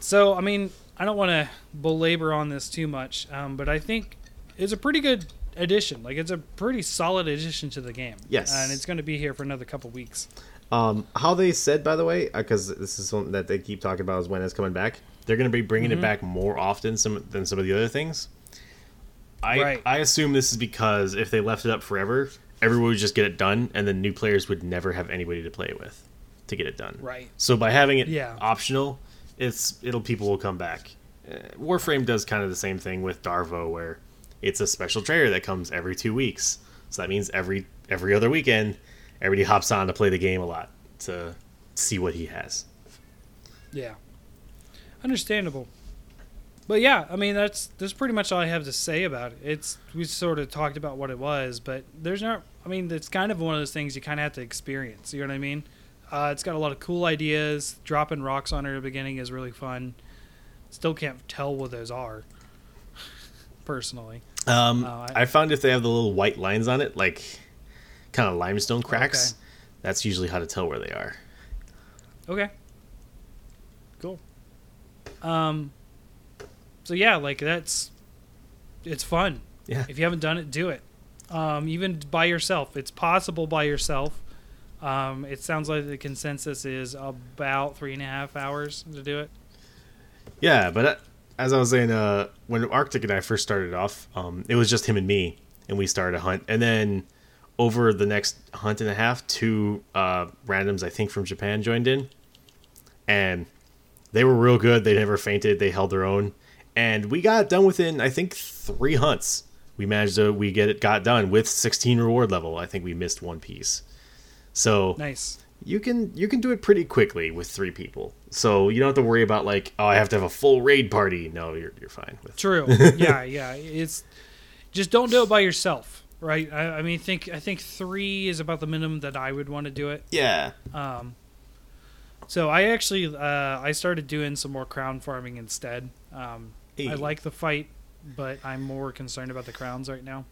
So, I mean, I don't want to belabor on this too much, um, but I think it's a pretty good addition. Like, it's a pretty solid addition to the game. Yes. And it's going to be here for another couple weeks. Um, how they said, by the way, because this is something that they keep talking about is when it's coming back, they're going to be bringing mm-hmm. it back more often some, than some of the other things. I, right. I assume this is because if they left it up forever, everyone would just get it done, and then new players would never have anybody to play it with to get it done. Right. So by having it yeah. optional... It's it'll people will come back. Uh, Warframe does kind of the same thing with Darvo, where it's a special trailer that comes every two weeks. So that means every every other weekend, everybody hops on to play the game a lot to see what he has. Yeah, understandable. But yeah, I mean that's that's pretty much all I have to say about it. It's we sort of talked about what it was, but there's not. I mean, it's kind of one of those things you kind of have to experience. You know what I mean? Uh, it's got a lot of cool ideas. Dropping rocks on her at the beginning is really fun. Still can't tell what those are, personally. Um, uh, I, I found if they have the little white lines on it, like kind of limestone cracks, okay. That's usually how to tell where they are. Okay. Cool. Um. So yeah, like that's, it's fun. Yeah. If you haven't done it, do it. Um, even by yourself, it's possible by yourself. Um, it sounds like the consensus is about three and a half hours to do it. Yeah, but as I was saying, uh, when Arctic and I first started off, um, it was just him and me, and we started a hunt. And then over the next hunt and a half, two uh, randoms, I think, from Japan joined in. And they were real good. They never fainted. They held their own. And we got done within, I think, three hunts. We managed to we get it got done with sixteen reward level. I think we missed one piece. So nice. You can you can do it pretty quickly with three people. So you don't have to worry about like, oh, I have to have a full raid party. No, you're you're fine with True. yeah, yeah. It's just don't do it by yourself, right? I, I mean, think I think three is about the minimum that I would want to do it. Yeah. Um. So I actually uh, I started doing some more crown farming instead. Um, hey. I like the fight, but I'm more concerned about the crowns right now.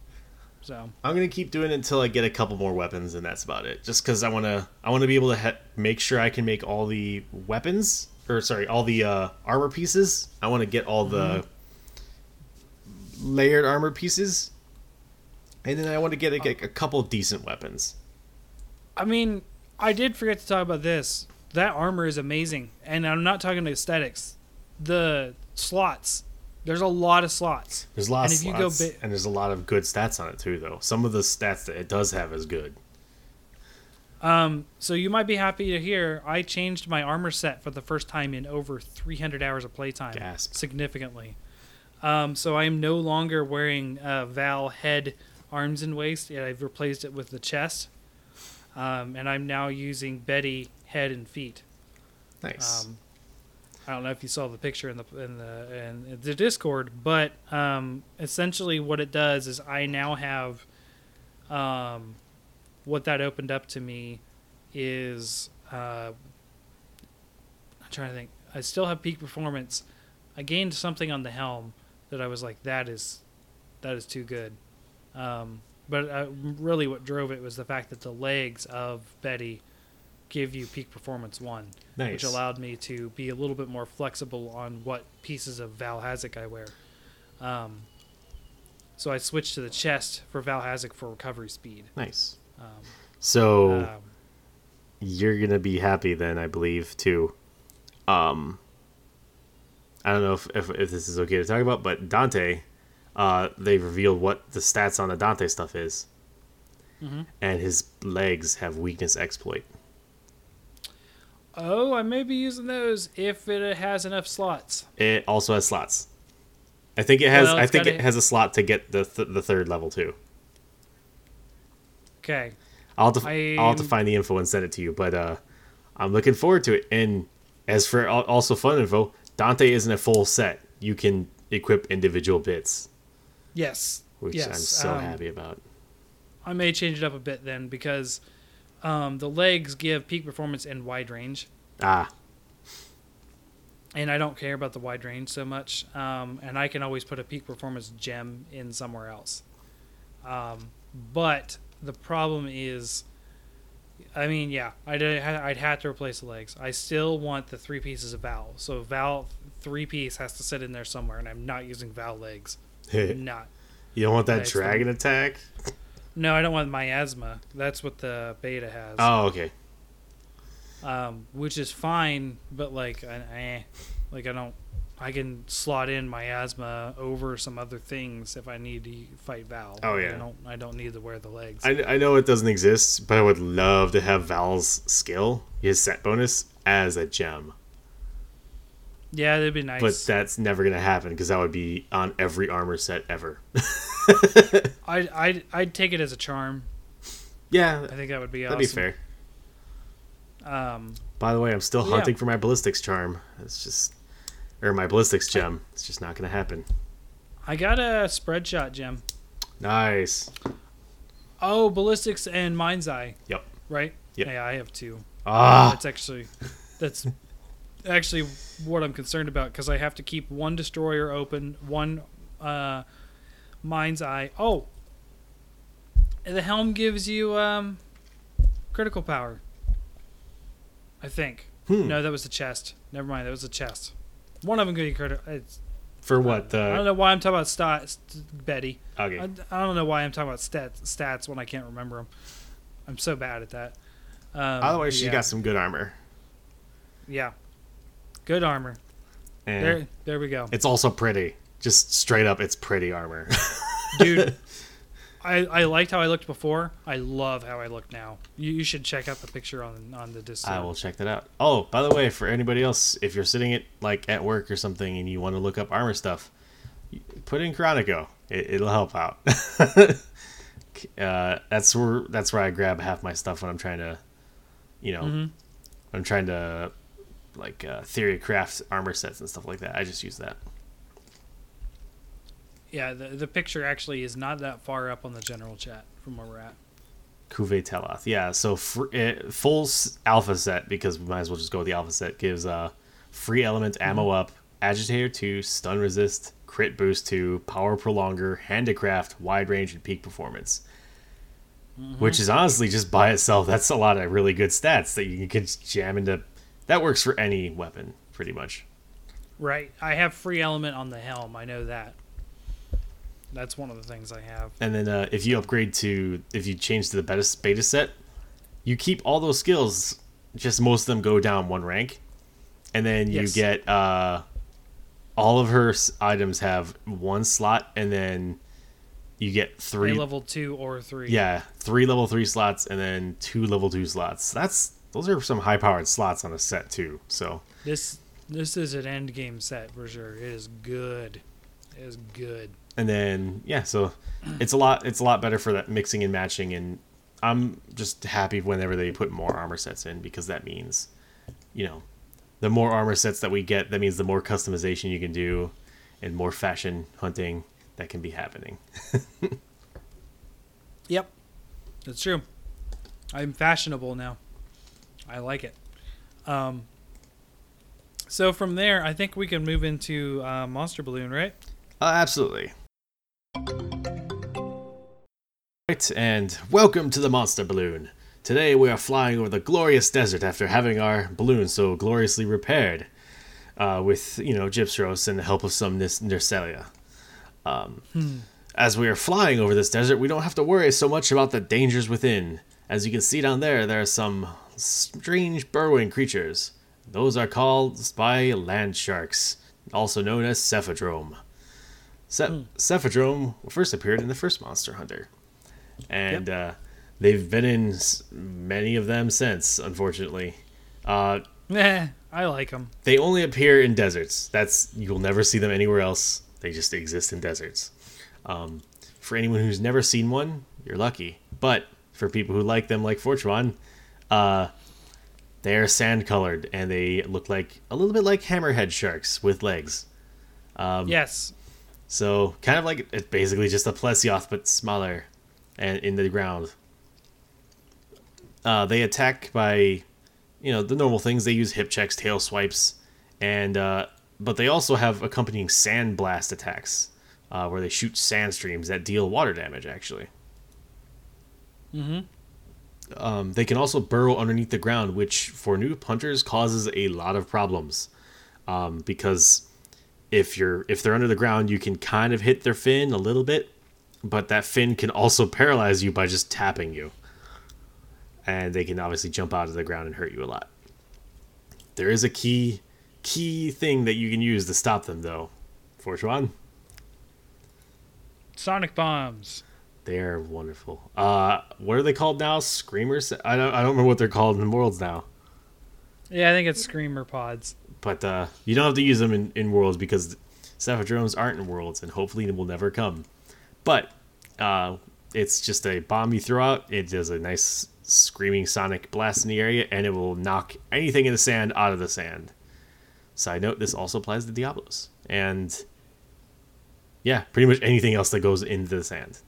So I'm gonna keep doing it until I get a couple more weapons, and that's about it. Just because I wanna, I wanna be able to ha- make sure I can make all the weapons, or sorry, all the uh, armor pieces. I want to get all the mm-hmm. layered armor pieces, and then I want to get a, get a couple decent weapons. I mean, I did forget to talk about this. That armor is amazing, and I'm not talking to aesthetics. The slots. There's a lot of slots. There's a lot and of slots, ba- and there's a lot of good stats on it, too, though. Some of the stats that it does have is good. Um, so you might be happy to hear I changed my armor set for the first time in over three hundred hours of playtime. Gasp. Significantly. Um, so I am no longer wearing uh, Vaal head, arms, and waist. And I've replaced it with the chest. Um, and I'm now using Betty head and feet. Nice. Um, I don't know if you saw the picture in the in the in the Discord, but um, essentially what it does is I now have um, what that opened up to me is uh, I'm trying to think. I still have peak performance. I gained something on the helm that I was like, that is that is too good. Um, but I, really, what drove it was the fact that the legs of Betty give you peak performance one. Nice. Which allowed me to be a little bit more flexible on what pieces of Vaal Hazak I wear. Um, so I switched to the chest for Vaal Hazak for recovery speed. Nice. Um, so um, you're going to be happy then, I believe, too. Um, I don't know if, if, if this is okay to talk about, but Dante, uh, they revealed what the stats on the Dante stuff is. Mm-hmm. And his legs have weakness exploit. Oh, I may be using those if it has enough slots. It also has slots. I think it has. Well, I think gotta... it has a slot to get the th- the third level too. Okay. I'll have to, I'll have to find the info and send it to you, but uh, I'm looking forward to it. And as for also fun info, Dante isn't a full set. You can equip individual bits. Yes. Which yes. I'm so um, happy about. I may change it up a bit then because. Um, the legs give peak performance and wide range. Ah. And I don't care about the wide range so much. Um, and I can always put a peak performance gem in somewhere else. Um, but the problem is, I mean, yeah, I'd, I'd have to replace the legs. I still want the three pieces of Vaal. So Vaal three piece has to sit in there somewhere, and I'm not using Vaal legs. Not. You don't want that dragon thing. Attack? No, I don't want miasma. That's what the beta has. Oh, okay. Um, which is fine, but like, eh, like I don't. I can slot in miasma over some other things if I need to fight Vaal. Oh yeah. I don't. I don't need to wear the legs. I, I know it doesn't exist, but I would love to have Val's skill, his set bonus, as a gem. Yeah, that'd be nice. But that's never gonna happen because that would be on every armor set ever. I'd, I'd I'd take it as a charm. Yeah, I think that would be that'd awesome. That'd be fair. Um. By the way, I'm still hunting yeah. for my ballistics charm. It's just, or my ballistics gem. It's just not gonna happen. I got a spread shot gem. Nice. Oh, ballistics and mind's eye. Yep. Right. Yep. Yeah, I have two. Ah, that's actually that's. Actually, what I'm concerned about because I have to keep one destroyer open, one uh, mind's eye. Oh, the helm gives you um, critical power. I think. Hmm. No, that was the chest. Never mind, that was the chest. One of them gives you critical. For what? The... I don't know why I'm talking about stats, Betty. Okay. I, I don't know why I'm talking about stats, stats when I can't remember them. I'm so bad at that. Um, Otherwise, she's yeah. got some good armor. Yeah. Good armor. And there there we go. It's also pretty. Just straight up, it's pretty armor. Dude, I I liked how I looked before. I love how I look now. You, you should check out the picture on on the Discord. I will check that out. Oh, by the way, for anybody else, if you're sitting at like at work or something and you want to look up armor stuff, put in Chronico. It, it'll help out. uh, that's where that's where I grab half my stuff when I'm trying to, you know, mm-hmm. I'm trying to. Like uh, theory of crafts armor sets and stuff like that. I just use that. Yeah, the the picture actually is not that far up on the general chat from where we're at. Kulve Taroth. Yeah, so fr- uh, full alpha set, because we might as well just go with the alpha set, gives uh, free element ammo up, agitator two, stun resist, crit boost two, power prolonger, handicraft, wide range, and peak performance. Mm-hmm. Which is honestly just by itself, that's a lot of really good stats that you can jam into. That works for any weapon, pretty much. Right. I have free element on the helm. I know that. That's one of the things I have. And then uh, if you upgrade to... If you change to the beta, beta set, you keep all those skills, just most of them go down one rank. And then you yes. get uh, all of her items have one slot, and then you get three. Three level two or three. Yeah, three level three slots, and then two level two slots. That's Those are some high-powered slots on a set, too. So This this is an endgame set, for sure. It is good. It is good. And then, yeah, so it's a lot It's a lot better for that mixing and matching, and I'm just happy whenever they put more armor sets in, because that means, you know, the more armor sets that we get, that means the more customization you can do and more fashion hunting that can be happening. Yep, that's true. I'm fashionable now. I like it. Um, so from there, I think we can move into uh, Monster Balloon, right? Uh, absolutely. Right, and welcome to the Monster Balloon. Today we are flying over the glorious desert after having our balloon so gloriously repaired uh, with, you know, Gypsyros and the help of some Nis- Nerselia. Um, hmm. As we are flying over this desert, we don't have to worry so much about the dangers within. As you can see down there, there are some strange burrowing creatures. Those are called by land sharks, also known as Cephadrome. Ce- hmm. Cephadrome first appeared in the first Monster Hunter. And, yep. uh... They've been in many of them since, unfortunately. Uh, nah, I like them. They only appear in deserts. That's you'll never see them anywhere else. They just exist in deserts. Um, for anyone who's never seen one, you're lucky. But for people who like them, like Fortwan, uh, they're sand-colored, and they look like a little bit like hammerhead sharks with legs. Um, yes. So kind of like it's basically just a Plesioth, but smaller and in the ground. Uh, they attack by, you know, the normal things. They use hip checks, tail swipes, and uh, but they also have accompanying sand blast attacks, uh, where they shoot sand streams that deal water damage. Actually, mm-hmm. um, they can also burrow underneath the ground, which for new hunters causes a lot of problems, um, because if you're if they're under the ground, you can kind of hit their fin a little bit, but that fin can also paralyze you by just tapping you. And they can obviously jump out of the ground and hurt you a lot. There is a key key thing that you can use to stop them, though. Fortran? Sonic bombs. They're wonderful. Uh, what are they called now? Screamers? I don't. I don't remember what they're called in Worlds now. Yeah, I think it's Screamer Pods. But uh, you don't have to use them in, in Worlds because Cephadromes aren't in Worlds, and hopefully will never come. But uh, it's just a bomb you throw out. It does a nice screaming sonic blast in the area, and it will knock anything in the sand out of the sand. Side note, this also applies to Diablos. And yeah, pretty much anything else that goes into the sand.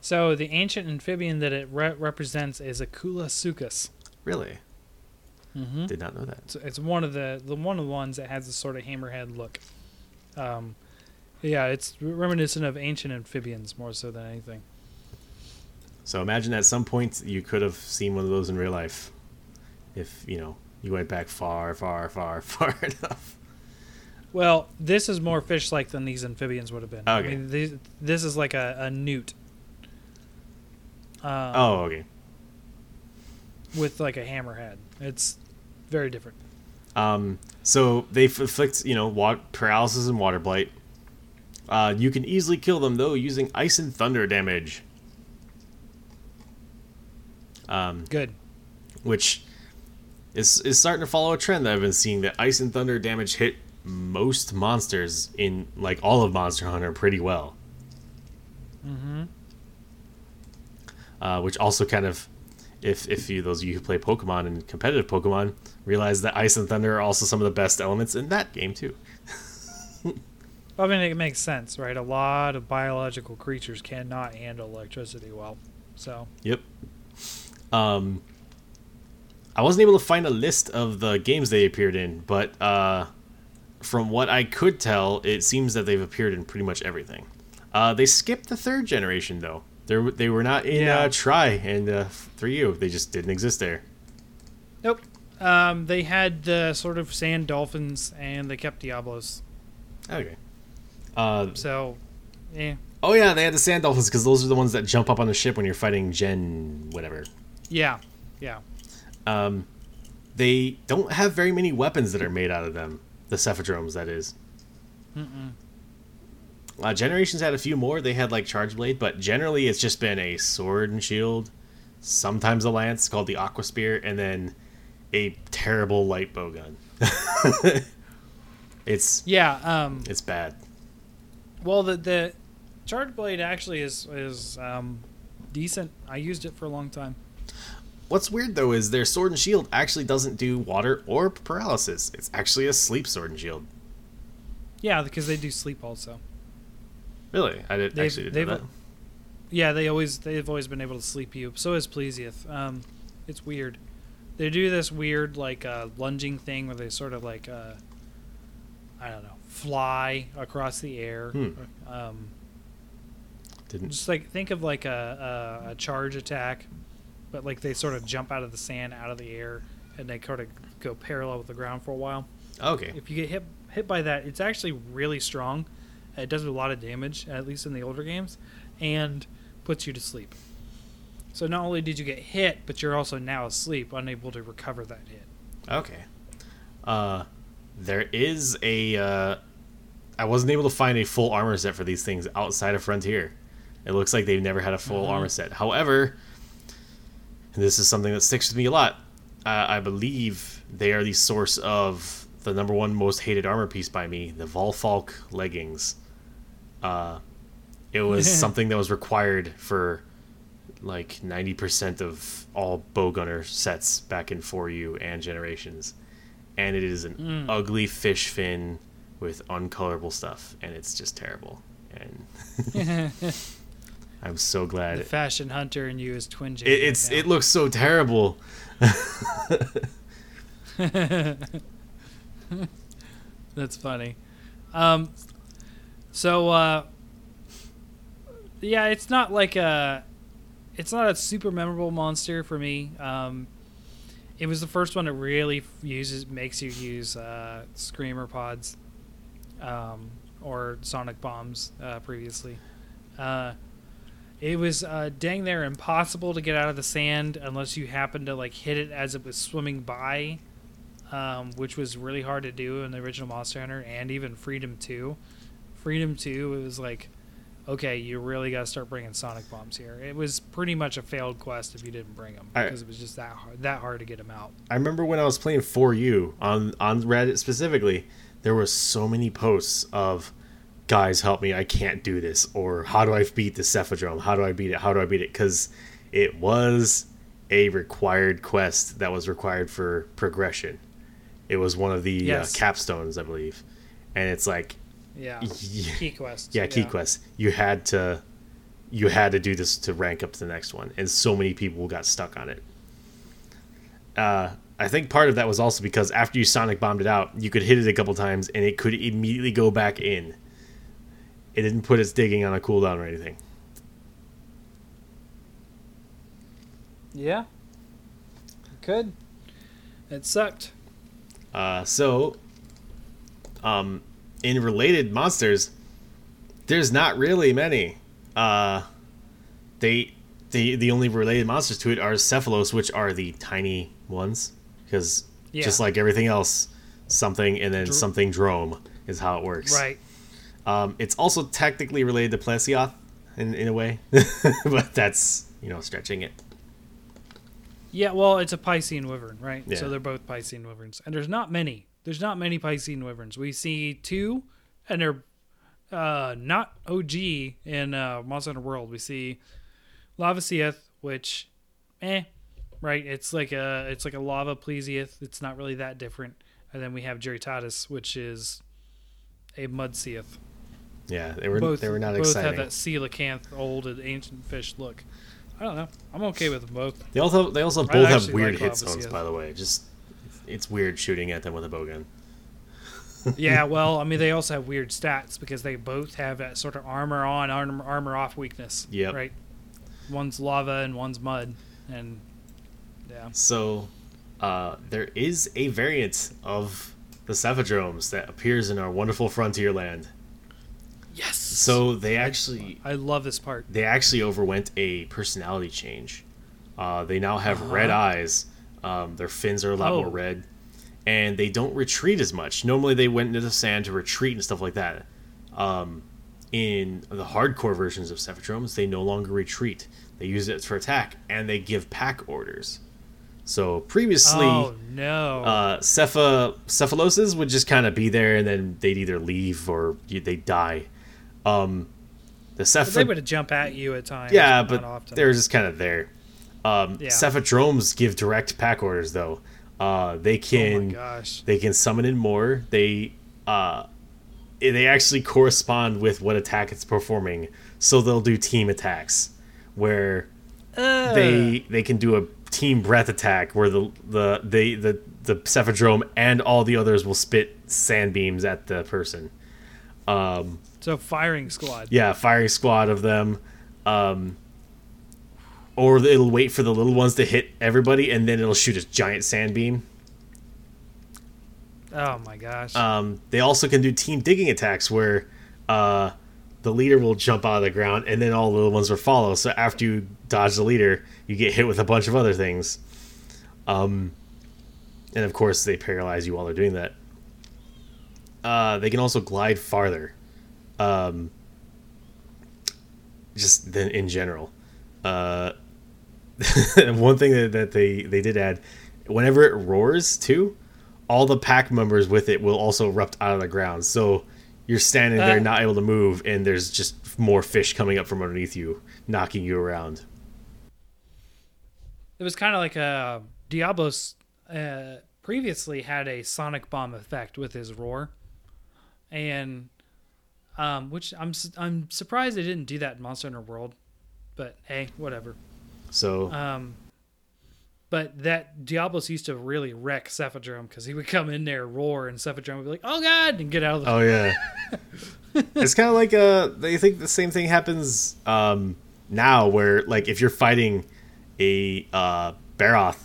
So the ancient amphibian that it re- represents is a Kulasuchus. Really? Mm-hmm. Did not know that. So it's one of the, the one of the ones that has a sort of hammerhead look. Um, yeah, it's reminiscent of ancient amphibians more so than anything. So imagine at some point you could have seen one of those in real life if, you know, you went back far, far, far, far enough. Well, this is more fish-like than these amphibians would have been. Okay. I mean, these, this is like a, a newt. Um, oh, okay. With like a hammerhead. It's very different. Um, so they inflict, you know, water, paralysis and water blight. Uh, you can easily kill them, though, using ice and thunder damage. Um, Good. Which is is starting to follow a trend that I've been seeing, that ice and thunder damage hit most monsters in, like, all of Monster Hunter pretty well. Mm-hmm. Uh, which also kind of, if if you those of you who play Pokemon and competitive Pokemon, realize that ice and thunder are also some of the best elements in that game, too. I mean, it makes sense, right? A lot of biological creatures cannot handle electricity well, so. Yep. Um, I wasn't able to find a list of the games they appeared in, but uh, from what I could tell, it seems that they've appeared in pretty much everything. Uh, they skipped the third generation, though. They're, they were not in yeah. uh, Tri and uh, three U. They just didn't exist there. Nope. Um, they had the sort of sand dolphins, and they kept Diablos. Okay. Uh, so, yeah. Oh, yeah, they had the sand dolphins, because those are the ones that jump up on the ship when you're fighting Gen whatever. Yeah, yeah. Um, they don't have very many weapons that are made out of them. The Cephadromes, that is. Mm-mm. Uh, Generations had a few more. They had, like, Charge Blade, but generally it's just been a sword and shield, sometimes a lance called the Aqua Spear, and then a terrible light bow gun. It's... Yeah, um... It's bad. Well, the, the Charge Blade actually is, is um, decent. I used it for a long time. What's weird, though, is their sword and shield actually doesn't do water or paralysis. It's actually a sleep sword and shield. Yeah, because they do sleep also. Really? I didn't they've, actually didn't know that. Yeah, they always, they've always been able to sleep you. So is Plesioth. Um, it's weird. They do this weird, like, uh, lunging thing where they sort of, like, uh, I don't know, fly across the air. Hmm. Um, didn't. Just, like, think of, like, a, a, a charge attack. But, like, they sort of jump out of the sand, out of the air, and they sort of go parallel with the ground for a while. Okay. If you get hit hit by that, it's actually really strong. It does a lot of damage, at least in the older games, and puts you to sleep. So not only did you get hit, but you're also now asleep, unable to recover that hit. Okay. Uh, there is a... Uh, I wasn't able to find a full armor set for these things outside of Frontier. It looks like they've never had a full mm-hmm. armor set. However... And this is something that sticks with me a lot. Uh, I believe they are the source of the number one most hated armor piece by me, the Valfalk leggings. Uh, it was something that was required for like ninety percent of all bowgunner sets back in four U and Generations. And it is an mm. ugly fish fin with uncolorable stuff, and it's just terrible. And... I'm so glad. The fashion hunter in you is twinging. It, it's right it looks so terrible. That's funny. Um, so uh, yeah, it's not like a, it's not a super memorable monster for me. Um, it was the first one that really uses makes you use uh, screamer pods, um, or sonic bombs uh, previously. Uh, It was uh, dang near impossible to get out of the sand unless you happened to like hit it as it was swimming by, um, which was really hard to do in the original Monster Hunter and even Freedom two. Freedom two, it was like, okay, you really got to start bringing sonic bombs here. It was pretty much a failed quest if you didn't bring them because I, it was just that hard, that hard to get them out. I remember when I was playing four U on on Reddit specifically, there were so many posts of. Guys, help me, I can't do this, or how do I beat the Cephadrome, how do I beat it, how do I beat it, because it was a required quest that was required for progression. It was one of the yes. uh, capstones, I believe, and it's like yeah y- key quest yeah, yeah key quest you had to you had to do this to rank up to the next one, and so many people got stuck on it. uh I think part of that was also because after you sonic bombed it out, you could hit it a couple times and it could immediately go back in. It didn't put its digging on a cooldown or anything. Yeah. It could. It sucked. Uh, so, um, in related monsters, there's not really many. Uh, they, the the only related monsters to it are Cephalos, which are the tiny ones. Because yeah. just like everything else, something and then Dr- something drome is how it works. Right. Um, it's also technically related to Plesioth in, in a way, but that's, you know, stretching it. Yeah, well, it's a Piscean wyvern, right? Yeah. So they're both Piscean wyverns. And there's not many. There's not many Piscean wyverns. We see two, and they're uh, not O G in uh, Monster Hunter World. We see Lavaseath, which, eh, right? It's like a it's like a lava Plesioth. It's not really that different. And then we have Gerytatis, which is a Mudseath. Yeah, they were both, they were not both exciting. Both have that coelacanth, old and ancient fish look. I don't know. I'm okay with them both. They also they also I both have weird like hit zones, by the way. Just it's weird shooting at them with a bowgun. Yeah, well, I mean, they also have weird stats because they both have that sort of armor on, armor, armor off weakness. Yeah. Right. One's lava and one's mud, and yeah. So, uh, there is a variant of the Cephadromes that appears in our wonderful frontier land. Yes. So they actually I love this part. They actually overwent a personality change. Uh, they now have uh-huh. red eyes. Um, their fins are a lot oh. more red. And they don't retreat as much. Normally they went into the sand to retreat and stuff like that. Um, in the hardcore versions of Cephadromes, they no longer retreat. They use it for attack, and they give pack orders. So previously, oh, no. uh, Cepha, Cephaloses would just kind of be there, and then they'd either leave or they'd die. Um, the Cepha- they would jump at you at times. Yeah, but often. They're just kind of there. Um, yeah. Cephadromes give direct pack orders, though. Uh, they can oh my gosh. They can summon in more. They uh, they actually correspond with what attack it's performing, so they'll do team attacks where uh. they they can do a team breath attack where the the they the the Cephadrome and all the others will spit sand beams at the person. Um, so firing squad. Yeah, firing squad of them. Um, Or it'll wait for the little ones to hit everybody, and then it'll shoot a giant sand beam. Oh, my gosh. Um, they also can do team digging attacks where uh, the leader will jump out of the ground, and then all the little ones will follow. So after you dodge the leader, you get hit with a bunch of other things. Um, and, of course, they paralyze you while they're doing that. Uh, they can also glide farther, um, just than in general. Uh... One thing that, that they, they did add, whenever it roars too, all the pack members with it will also erupt out of the ground. So you're standing there uh, not able to move, and there's just more fish coming up from underneath you, knocking you around. It was kind of like a Diablos uh, previously had a sonic bomb effect with his roar, and um, which I'm I'm surprised they didn't do that in Monster Hunter World, but hey, whatever. So, um, but that Diablos used to really wreck Cephadrome because he would come in there, roar, and Cephadrome would be like, "Oh God," and get out of the. Oh yeah, it's kind of like uh, they think the same thing happens um now, where like if you're fighting a uh Baroth,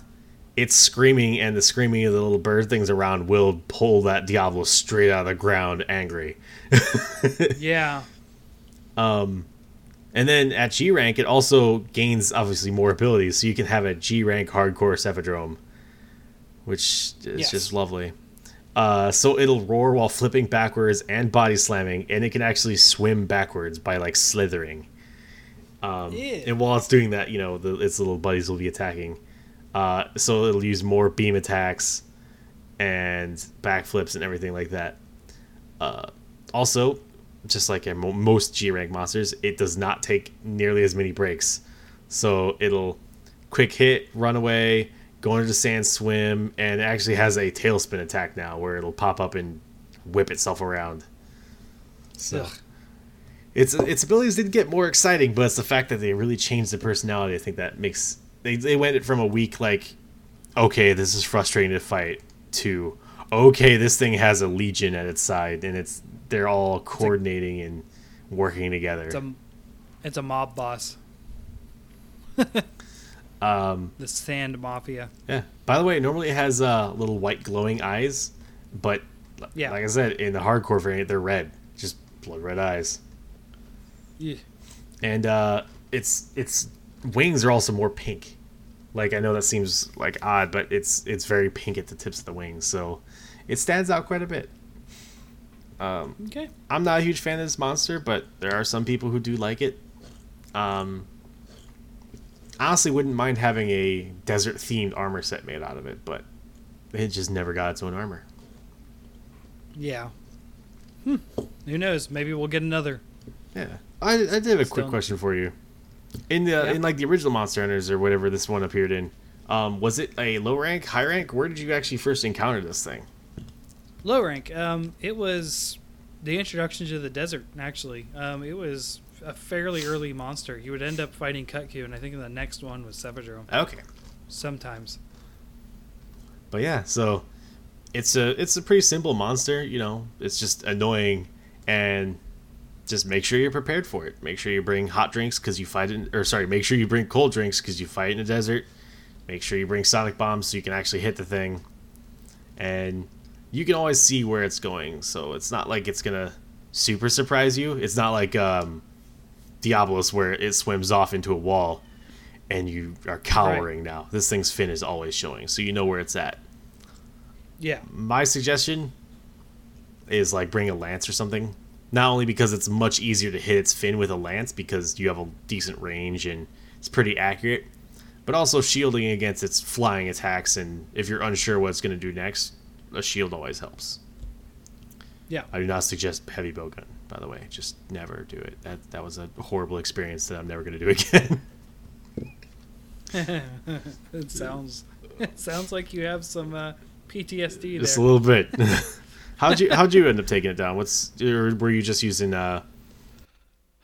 it's screaming, and the screaming of the little bird things around will pull that Diablos straight out of the ground, angry. Yeah. Um. And then at G rank, it also gains obviously more abilities, so you can have a G rank hardcore Cephadrome, which is yes. just lovely. Uh, so it'll roar while flipping backwards and body slamming, and it can actually swim backwards by like slithering. Um, yeah. And while it's doing that, you know, the, its little buddies will be attacking. Uh, so it'll use more beam attacks and backflips and everything like that. Uh, also. Just like most G-rank monsters, it does not take nearly as many breaks. So it'll quick hit, run away, go into the sand, swim, and it actually has a tailspin attack now where it'll pop up and whip itself around. So Ugh. its its abilities did get more exciting, but it's the fact that they really changed the personality. I think that makes... They, they went from a weak, like, okay, this is frustrating to fight, to... okay, this thing has a legion at its side, and it's they're all coordinating and working together. It's a, it's a mob boss. um, the Sand Mafia. Yeah. By the way, normally it has uh, little white glowing eyes, but yeah. like I said, in the hardcore variant, they're red. Just blood red eyes. Yeah. And uh, its its wings are also more pink. Like, I know that seems like odd, but it's it's very pink at the tips of the wings, so it stands out quite a bit. Um, okay. I'm not a huge fan of this monster, but there are some people who do like it. Um, honestly, wouldn't mind having a desert-themed armor set made out of it, but it just never got its own armor. Yeah. Hmm. Who knows? Maybe we'll get another. Yeah. I I did have a Still. quick question for you. In the yeah. in like the original Monster Hunters or whatever this one appeared in, um, was it a low rank, high rank? Where did you actually first encounter this thing? Low rank. Um, it was the introduction to the desert. Actually, um, it was a fairly early monster. You would end up fighting Cutcu, and I think the next one was Cephadrome. Okay. Sometimes. But yeah, so it's a it's a pretty simple monster. You know, it's just annoying and. Just make sure you're prepared for it. Make sure you bring hot drinks because you fight in, or sorry, make sure you bring cold drinks because you fight in the desert. Make sure you bring sonic bombs so you can actually hit the thing. And you can always see where it's going, so it's not like it's gonna super surprise you. It's not like um, Diablos where it swims off into a wall. and you are cowering right now. This thing's fin is always showing, so you know where it's at. Yeah. My suggestion is like bring a lance or something. Not only because it's much easier to hit its fin with a lance because you have a decent range and it's pretty accurate, but also shielding against its flying attacks, and if you're unsure what it's going to do next, a shield always helps. Yeah. I do not suggest heavy bowgun, by the way. Just never do it. That that was a horrible experience that I'm never going to do again. It sounds it sounds like you have some uh, P T S D there. Just a little bit. How'd you how'd you end up taking it down? What's or were you just using uh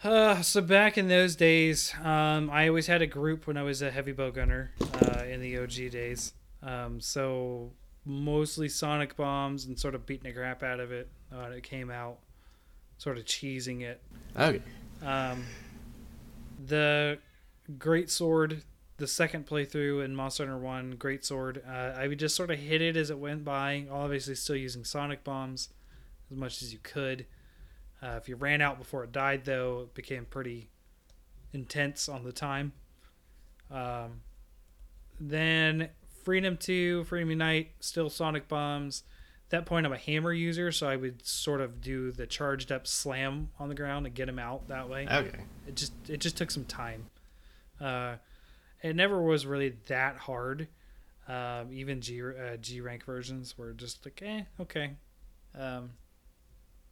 Uh, so back in those days, um, I always had a group when I was a heavy bow gunner uh, in the O G days. Um, so mostly sonic bombs and sort of beating the crap out of it when it came out, sort of cheesing it. Okay. Um, the Greatsword, the second playthrough in Monster Hunter one, Greatsword, uh, I would just sort of hit it as it went by, obviously still using sonic bombs as much as you could. Uh, if you ran out before it died, though, it became pretty intense on the time. Um, then Freedom two, Freedom Unite, still sonic bombs. At that point, I'm a hammer user, so I would sort of do the charged up slam on the ground and get him out that way. Okay. It just it just took some time. Uh, it never was really that hard. Um, even G uh, G rank versions were just like, eh, okay. Um,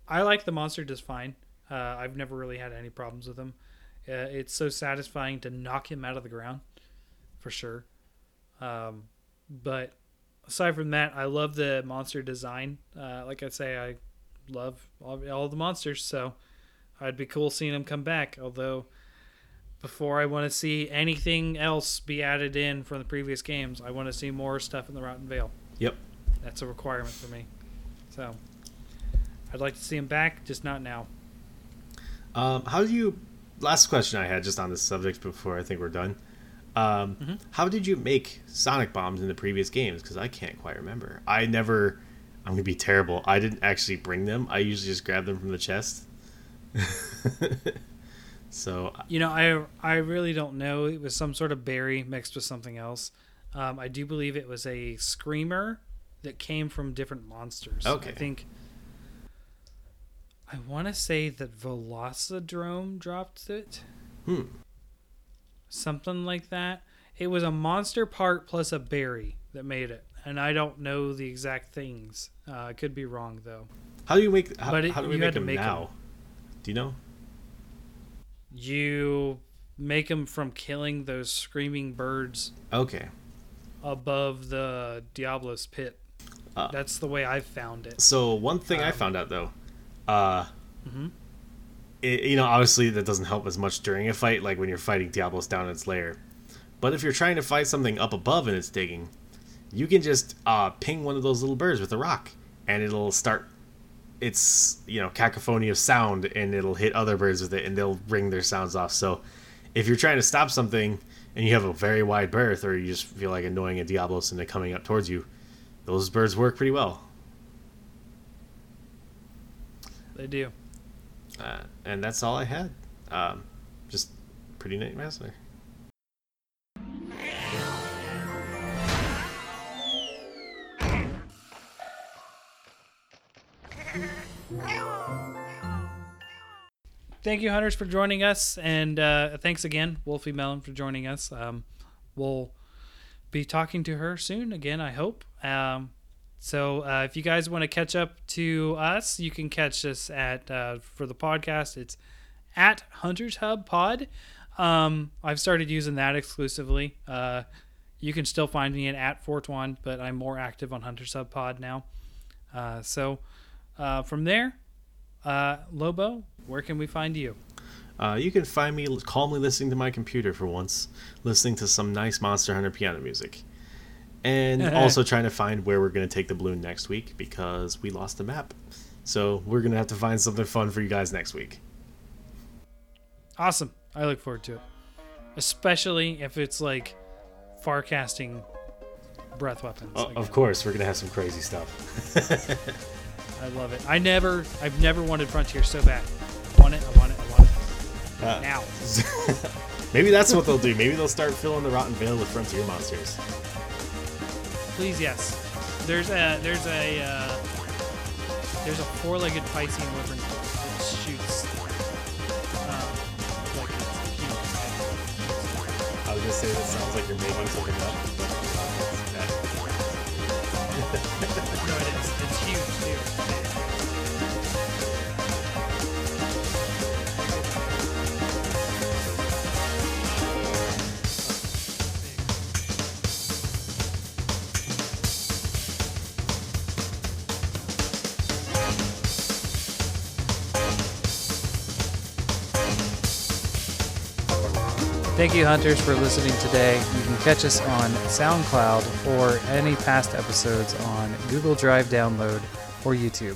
I like the monster just fine. Uh, I've never really had any problems with him. Uh, it's so satisfying to knock him out of the ground, for sure. Um, but aside from that, I love the monster design. Uh, like I say, I love all, all the monsters, so I'd be cool seeing them come back. Although, before I want to see anything else be added in from the previous games, I want to see more stuff in the Rotten Veil. Yep. That's a requirement for me. So I'd like to see him back, just not now. Um, how do you... Last question I had just on this subject before I think we're done. Um, mm-hmm. How did you make sonic bombs in the previous games? Because I can't quite remember. I never... I'm going to be terrible. I didn't actually bring them. I usually just grab them from the chest. So... You know, I, I really don't know. It was some sort of berry mixed with something else. Um, I do believe it was a screamer that came from different monsters. Okay. I think... I want to say that Velocidrome dropped it. Hmm. Something like that. It was a monster part plus a berry that made it. And I don't know the exact things. Uh, I could be wrong, though. How do you make how, it, how do we make them make now? Them. Do you know? You make them from killing those screaming birds. Okay. Above the Diablos pit. Uh, That's the way I found it. So one thing um, I found out, though. Uh, mm-hmm. it, you know, obviously that doesn't help as much during a fight, like when you're fighting Diablos down in its lair. But if you're trying to fight something up above and it's digging, you can just uh, ping one of those little birds with a rock, and it'll start its, you know, cacophony of sound, and it'll hit other birds with it, and they'll ring their sounds off. So if you're trying to stop something and you have a very wide berth, or you just feel like annoying a Diablos and they're coming up towards you, those birds work pretty well. They do. Uh, and that's all I had. Um, just pretty neat master. Thank you, Hunters, for joining us. And uh, thanks again, Wolfie Mellon, for joining us. Um, we'll be talking to her soon again, I hope. Um, So uh, if you guys want to catch up to us, you can catch us at, uh, for the podcast, it's at Hunters Hub Pod. Um, I've started using that exclusively. Uh, you can still find me at, at Fortwan, but I'm more active on Hunters Hub Pod now. Uh, so uh, from there, uh, Lobo, where can we find you? Uh, you can find me calmly listening to my computer for once, listening to some nice Monster Hunter piano music. And also trying to find where we're going to take the balloon next week, because we lost the map. So we're going to have to find something fun for you guys next week. Awesome. I look forward to it. Especially if it's like far-casting breath weapons. Oh, of course, we're going to have some crazy stuff. I love it. I never, I've never wanted Frontier so bad. I want it, I want it, I want it. Uh, now. Maybe that's what they'll do. Maybe they'll start filling the Rotten Veil with Frontier monsters. Please, yes. There's a there's a uh, there's a four-legged Piscean wyvern that shoots. Um, like it's huge. I was gonna say that sounds like you're making something up. But no, it is. It's huge too. Thank you, Hunters, for listening today. You can catch us on SoundCloud or any past episodes on Google Drive download or YouTube.